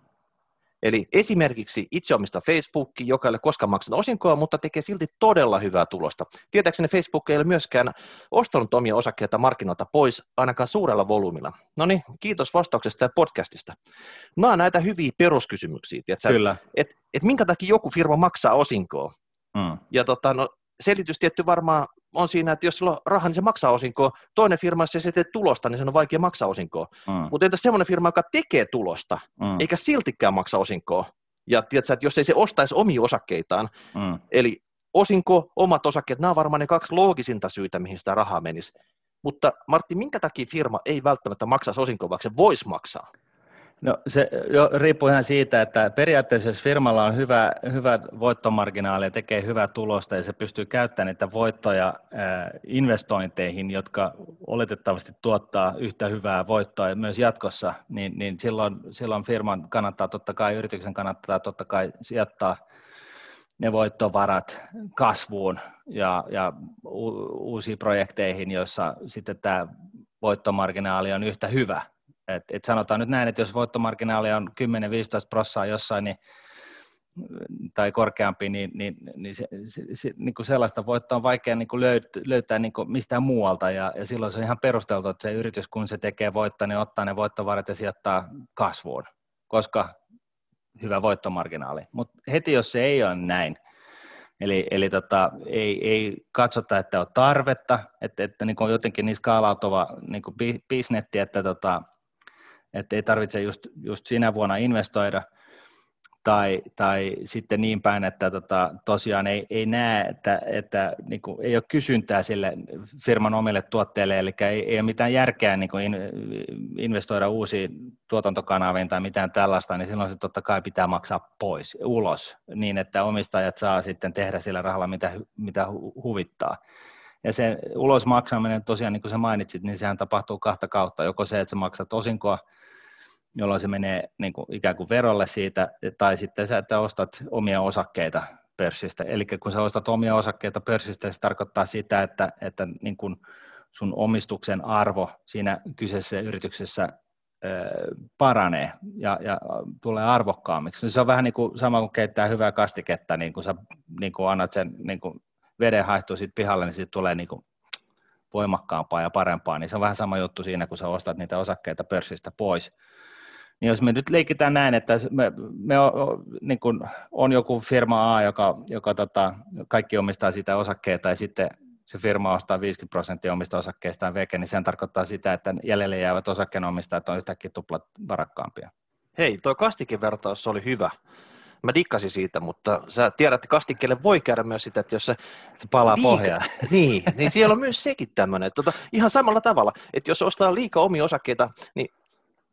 Eli esimerkiksi itse omista Facebook, joka ei ole koskaan maksanut osinkoa, mutta tekee silti todella hyvää tulosta. Tietääkseni Facebook ei ole myöskään ostanut omia osakkeita markkinoilta pois, ainakaan suurella volyymilla. No niin, kiitos vastauksesta ja podcastista. Nämä on näitä hyviä peruskysymyksiä, tiedätkö? Kyllä. Että et minkä takia joku firma maksaa osinkoa? Mm. Ja tota, no, selitys tietty varmaan on siinä, että jos sulla on rahaa, niin se maksaa osinkoa. Toinen firma, jos se ei tee tulosta, niin se on vaikea maksaa osinkoa. Mm. Mutta entäs semmoinen firma, joka tekee tulosta, mm. eikä siltikään maksa osinkoa. Ja tiedätkö, että jos ei se ostaisi omia osakkeitaan, mm. eli osinko, omat osakkeet, nämä on varmaan ne kaksi loogisinta syytä, mihin sitä rahaa menisi. Mutta Martti, minkä takia firma ei välttämättä maksaisi osinkoa, vaikka se voisi maksaa? No se jo riippuu ihan siitä, että periaatteessa jos firmalla on hyvä, hyvä voittomarginaali ja tekee hyvää tulosta ja se pystyy käyttämään niitä voittoja investointeihin, jotka oletettavasti tuottaa yhtä hyvää voittoa myös jatkossa, niin, niin silloin, silloin firman kannattaa totta kai, yrityksen kannattaa totta kai sijoittaa ne voittovarat kasvuun ja, ja u, uusiin projekteihin, joissa sitten tämä voittomarginaali on yhtä hyvä. Et, et sanotaan nyt näin, että jos voittomarginaali on kymmenen viisitoista prosenttia jossain niin, tai korkeampi, niin, niin, niin, se, se, se, niin kuin sellaista voittoa on vaikea niin kuin löytää, löytää niin kuin mistään muualta. Ja, ja silloin se on ihan perusteltu, että se yritys, kun se tekee voittoa, niin ottaa ne voittovarat ja sijoittaa kasvuun, koska hyvä voittomarginaali. Mutta heti jos se ei ole näin, Eli, eli tota, ei, ei katsota, että on tarvetta, että, että niin on jotenkin niin skaalautuva niin bisnetti, että, tota, että ei tarvitse just, just sinä vuonna investoida, tai, tai sitten niin päin, että tota, tosiaan ei, ei näe, että, että niin kuin, ei ole kysyntää sille firman omille tuotteille, eli ei, ei ole mitään järkeä niin kuin investoida uusiin tuotantokanaviin tai mitään tällaista, niin silloin se totta kai pitää maksaa pois, ulos, niin että omistajat saa sitten tehdä sillä rahalla, mitä, mitä huvittaa. Ja se ulosmaksaminen tosiaan, niin kuin sä mainitsit, niin sehän tapahtuu kahta kautta, joko se, että sä maksat osinkoa, jolloin se menee niin kuin ikään kuin verolle siitä, tai sitten sä, että ostat omia osakkeita pörssistä. Eli kun sä ostat omia osakkeita pörssistä, se tarkoittaa sitä, että, että niin kuin sun omistuksen arvo siinä kyseisessä yrityksessä ö, paranee ja, ja tulee arvokkaammiksi. Se on vähän niin kuin sama kuin keittää hyvää kastiketta, niin kun sä niin kuin annat sen niin kuin veden haihtua siitä pihalle, niin siitä tulee niin kuin voimakkaampaa ja parempaa. Niin se on vähän sama juttu siinä, kun sä ostat niitä osakkeita pörssistä pois. Niin jos me nyt leikitään näin, että me, me on, niin kuin, on joku firma A, joka, joka tota, kaikki omistaa sitä osakkeita, ja sitten se firma ostaa viisikymmentä prosenttia omista osakkeistaan veke, niin sen tarkoittaa sitä, että jäljelle jäävät osakkeenomistajat on yhtäkkiä tuplat varakkaampia. Hei, tuo kastikevertaus oli hyvä. Mä dikkasin siitä, mutta sä tiedät, että kastikkeelle voi käydä myös sitä, että jos se, se palaa liika, pohjaan. Niin, niin siellä on myös sekin tämmöinen. Tota, ihan samalla tavalla, että jos ostaa liikaa omia osakkeita, niin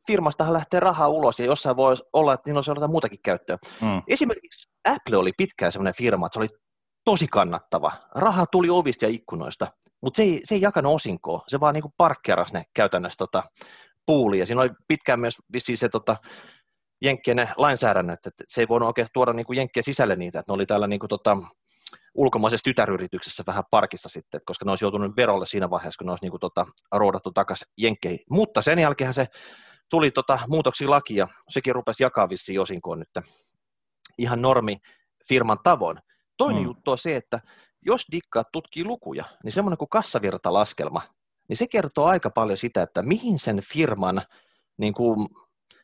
firmastahan lähtee rahaa ulos, ja jossain voi olla, että niillä on sellaista muutakin käyttöä. Mm. Esimerkiksi Apple oli pitkään sellainen firma, että se oli tosi kannattava. Raha tuli ovista ja ikkunoista, mutta se ei, se ei jakanut osinkoa. Se vaan niinku parkkeerasi ne käytännössä tota, puulia. Ja siinä oli pitkään myös vissiin se tota, jenkkien lainsäädännöt, että se ei voinut oikein tuoda niinku jenkkiä sisälle niitä. Että ne oli täällä niinku, tota, ulkomaisessa tytäryrityksessä vähän parkissa sitten, koska ne olisi joutunut verolle siinä vaiheessa, kun ne olisi niinku, tota, roudattu takaisin jenkkeihin. Mutta sen jälkeen se tuli tota muutoksia lakia, ja sekin rupesi jakaa vissiin osinkoon nyt ihan normi firman tavoin. Toinen mm. juttu on se, että jos dikkaat tutkii lukuja, niin semmoinen kuin kassavirtalaskelma, niin se kertoo aika paljon sitä, että mihin sen firman niin kuin,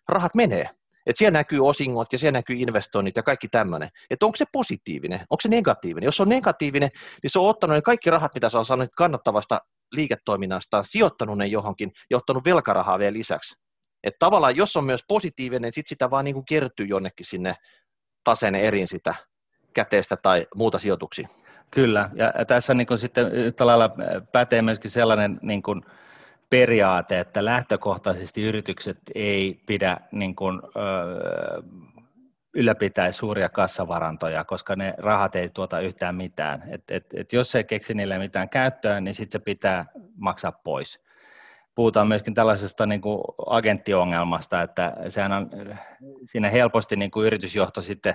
rahat menee. Että siellä näkyy osingot ja siellä näkyy investoinnit ja kaikki tämmöinen. Että onko se positiivinen, onko se negatiivinen. Jos se on negatiivinen, niin se on ottanut ne kaikki rahat, mitä se on saanut kannattavasta liiketoiminnastaan, sijoittanut ne johonkin ja ottanut velkarahaa vielä lisäksi. Että tavallaan jos on myös positiivinen, niin sit sitä vaan niin kuin kertyy jonnekin sinne taseen eriin sitä käteistä tai muuta sijoituksia. Kyllä, ja tässä niin kuin sitten yhtä lailla pätee myöskin sellainen niin kuin periaate, että lähtökohtaisesti yritykset ei pidä niin kuin, öö, ylläpitää suuria kassavarantoja, koska ne rahat ei tuota yhtään mitään. Et, et, et jos ei keksi niille mitään käyttöä, niin sitten se pitää maksaa pois. Puhutaan myöskin tällaisesta niin kuin agenttiongelmasta, että sehän on, siinä helposti niin kuin yritysjohto sitten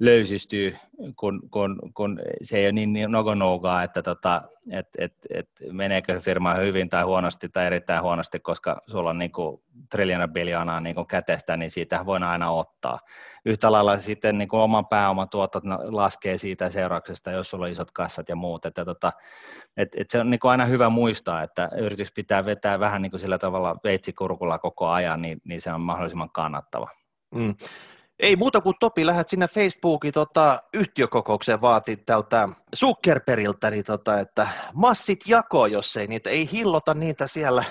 löysistyy, kun, kun, kun se ei ole niin nogonougaa, että tota, et, et, et meneekö firma hyvin tai huonosti tai erittäin huonosti, koska sulla on niin kuin triljoona biljoonaa niin kuin kätestä, niin siitä voidaan aina ottaa. Yhtä lailla sitten niin kuin oman pääoman tuotot laskee siitä seurauksesta, jos sulla on isot kassat ja muut. Että tota, et, et se on niin kuin aina hyvä muistaa, että yritys pitää vetää vähän niin kuin sillä tavalla veitsikurkulla koko ajan, niin, niin se on mahdollisimman kannattava. Mm. Ei muuta kuin Topi, lähdet sinne Facebookin tota, yhtiökokoukseen vaatii tältä Zuckerbergiltä, niin tota, että massit jakoo, jos ei niitä, ei hillota niitä siellä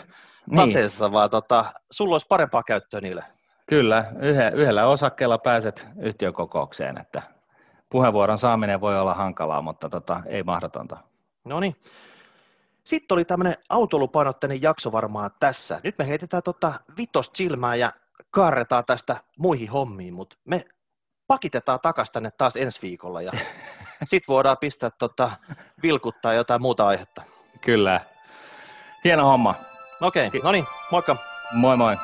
taseessa, niin. Vaan tota, sulla olisi parempaa käyttöä niille. Kyllä, yhdellä osakkeella pääset yhtiökokoukseen, että puheenvuoron saaminen voi olla hankalaa, mutta tota, ei mahdotonta. No niin. Sitten oli tämmöinen autoilupainotteinen jakso varmaan tässä. Nyt me heitetään tota vitosta silmää ja kaarretaan tästä muihin hommiin, mutta me pakitetaan takaisin tänne taas ensi viikolla ja sit voidaan pistää tota, vilkuttaa jotain muuta aihetta. Kyllä. Hieno homma. Okei, okay. No niin, moikka. Moi moi.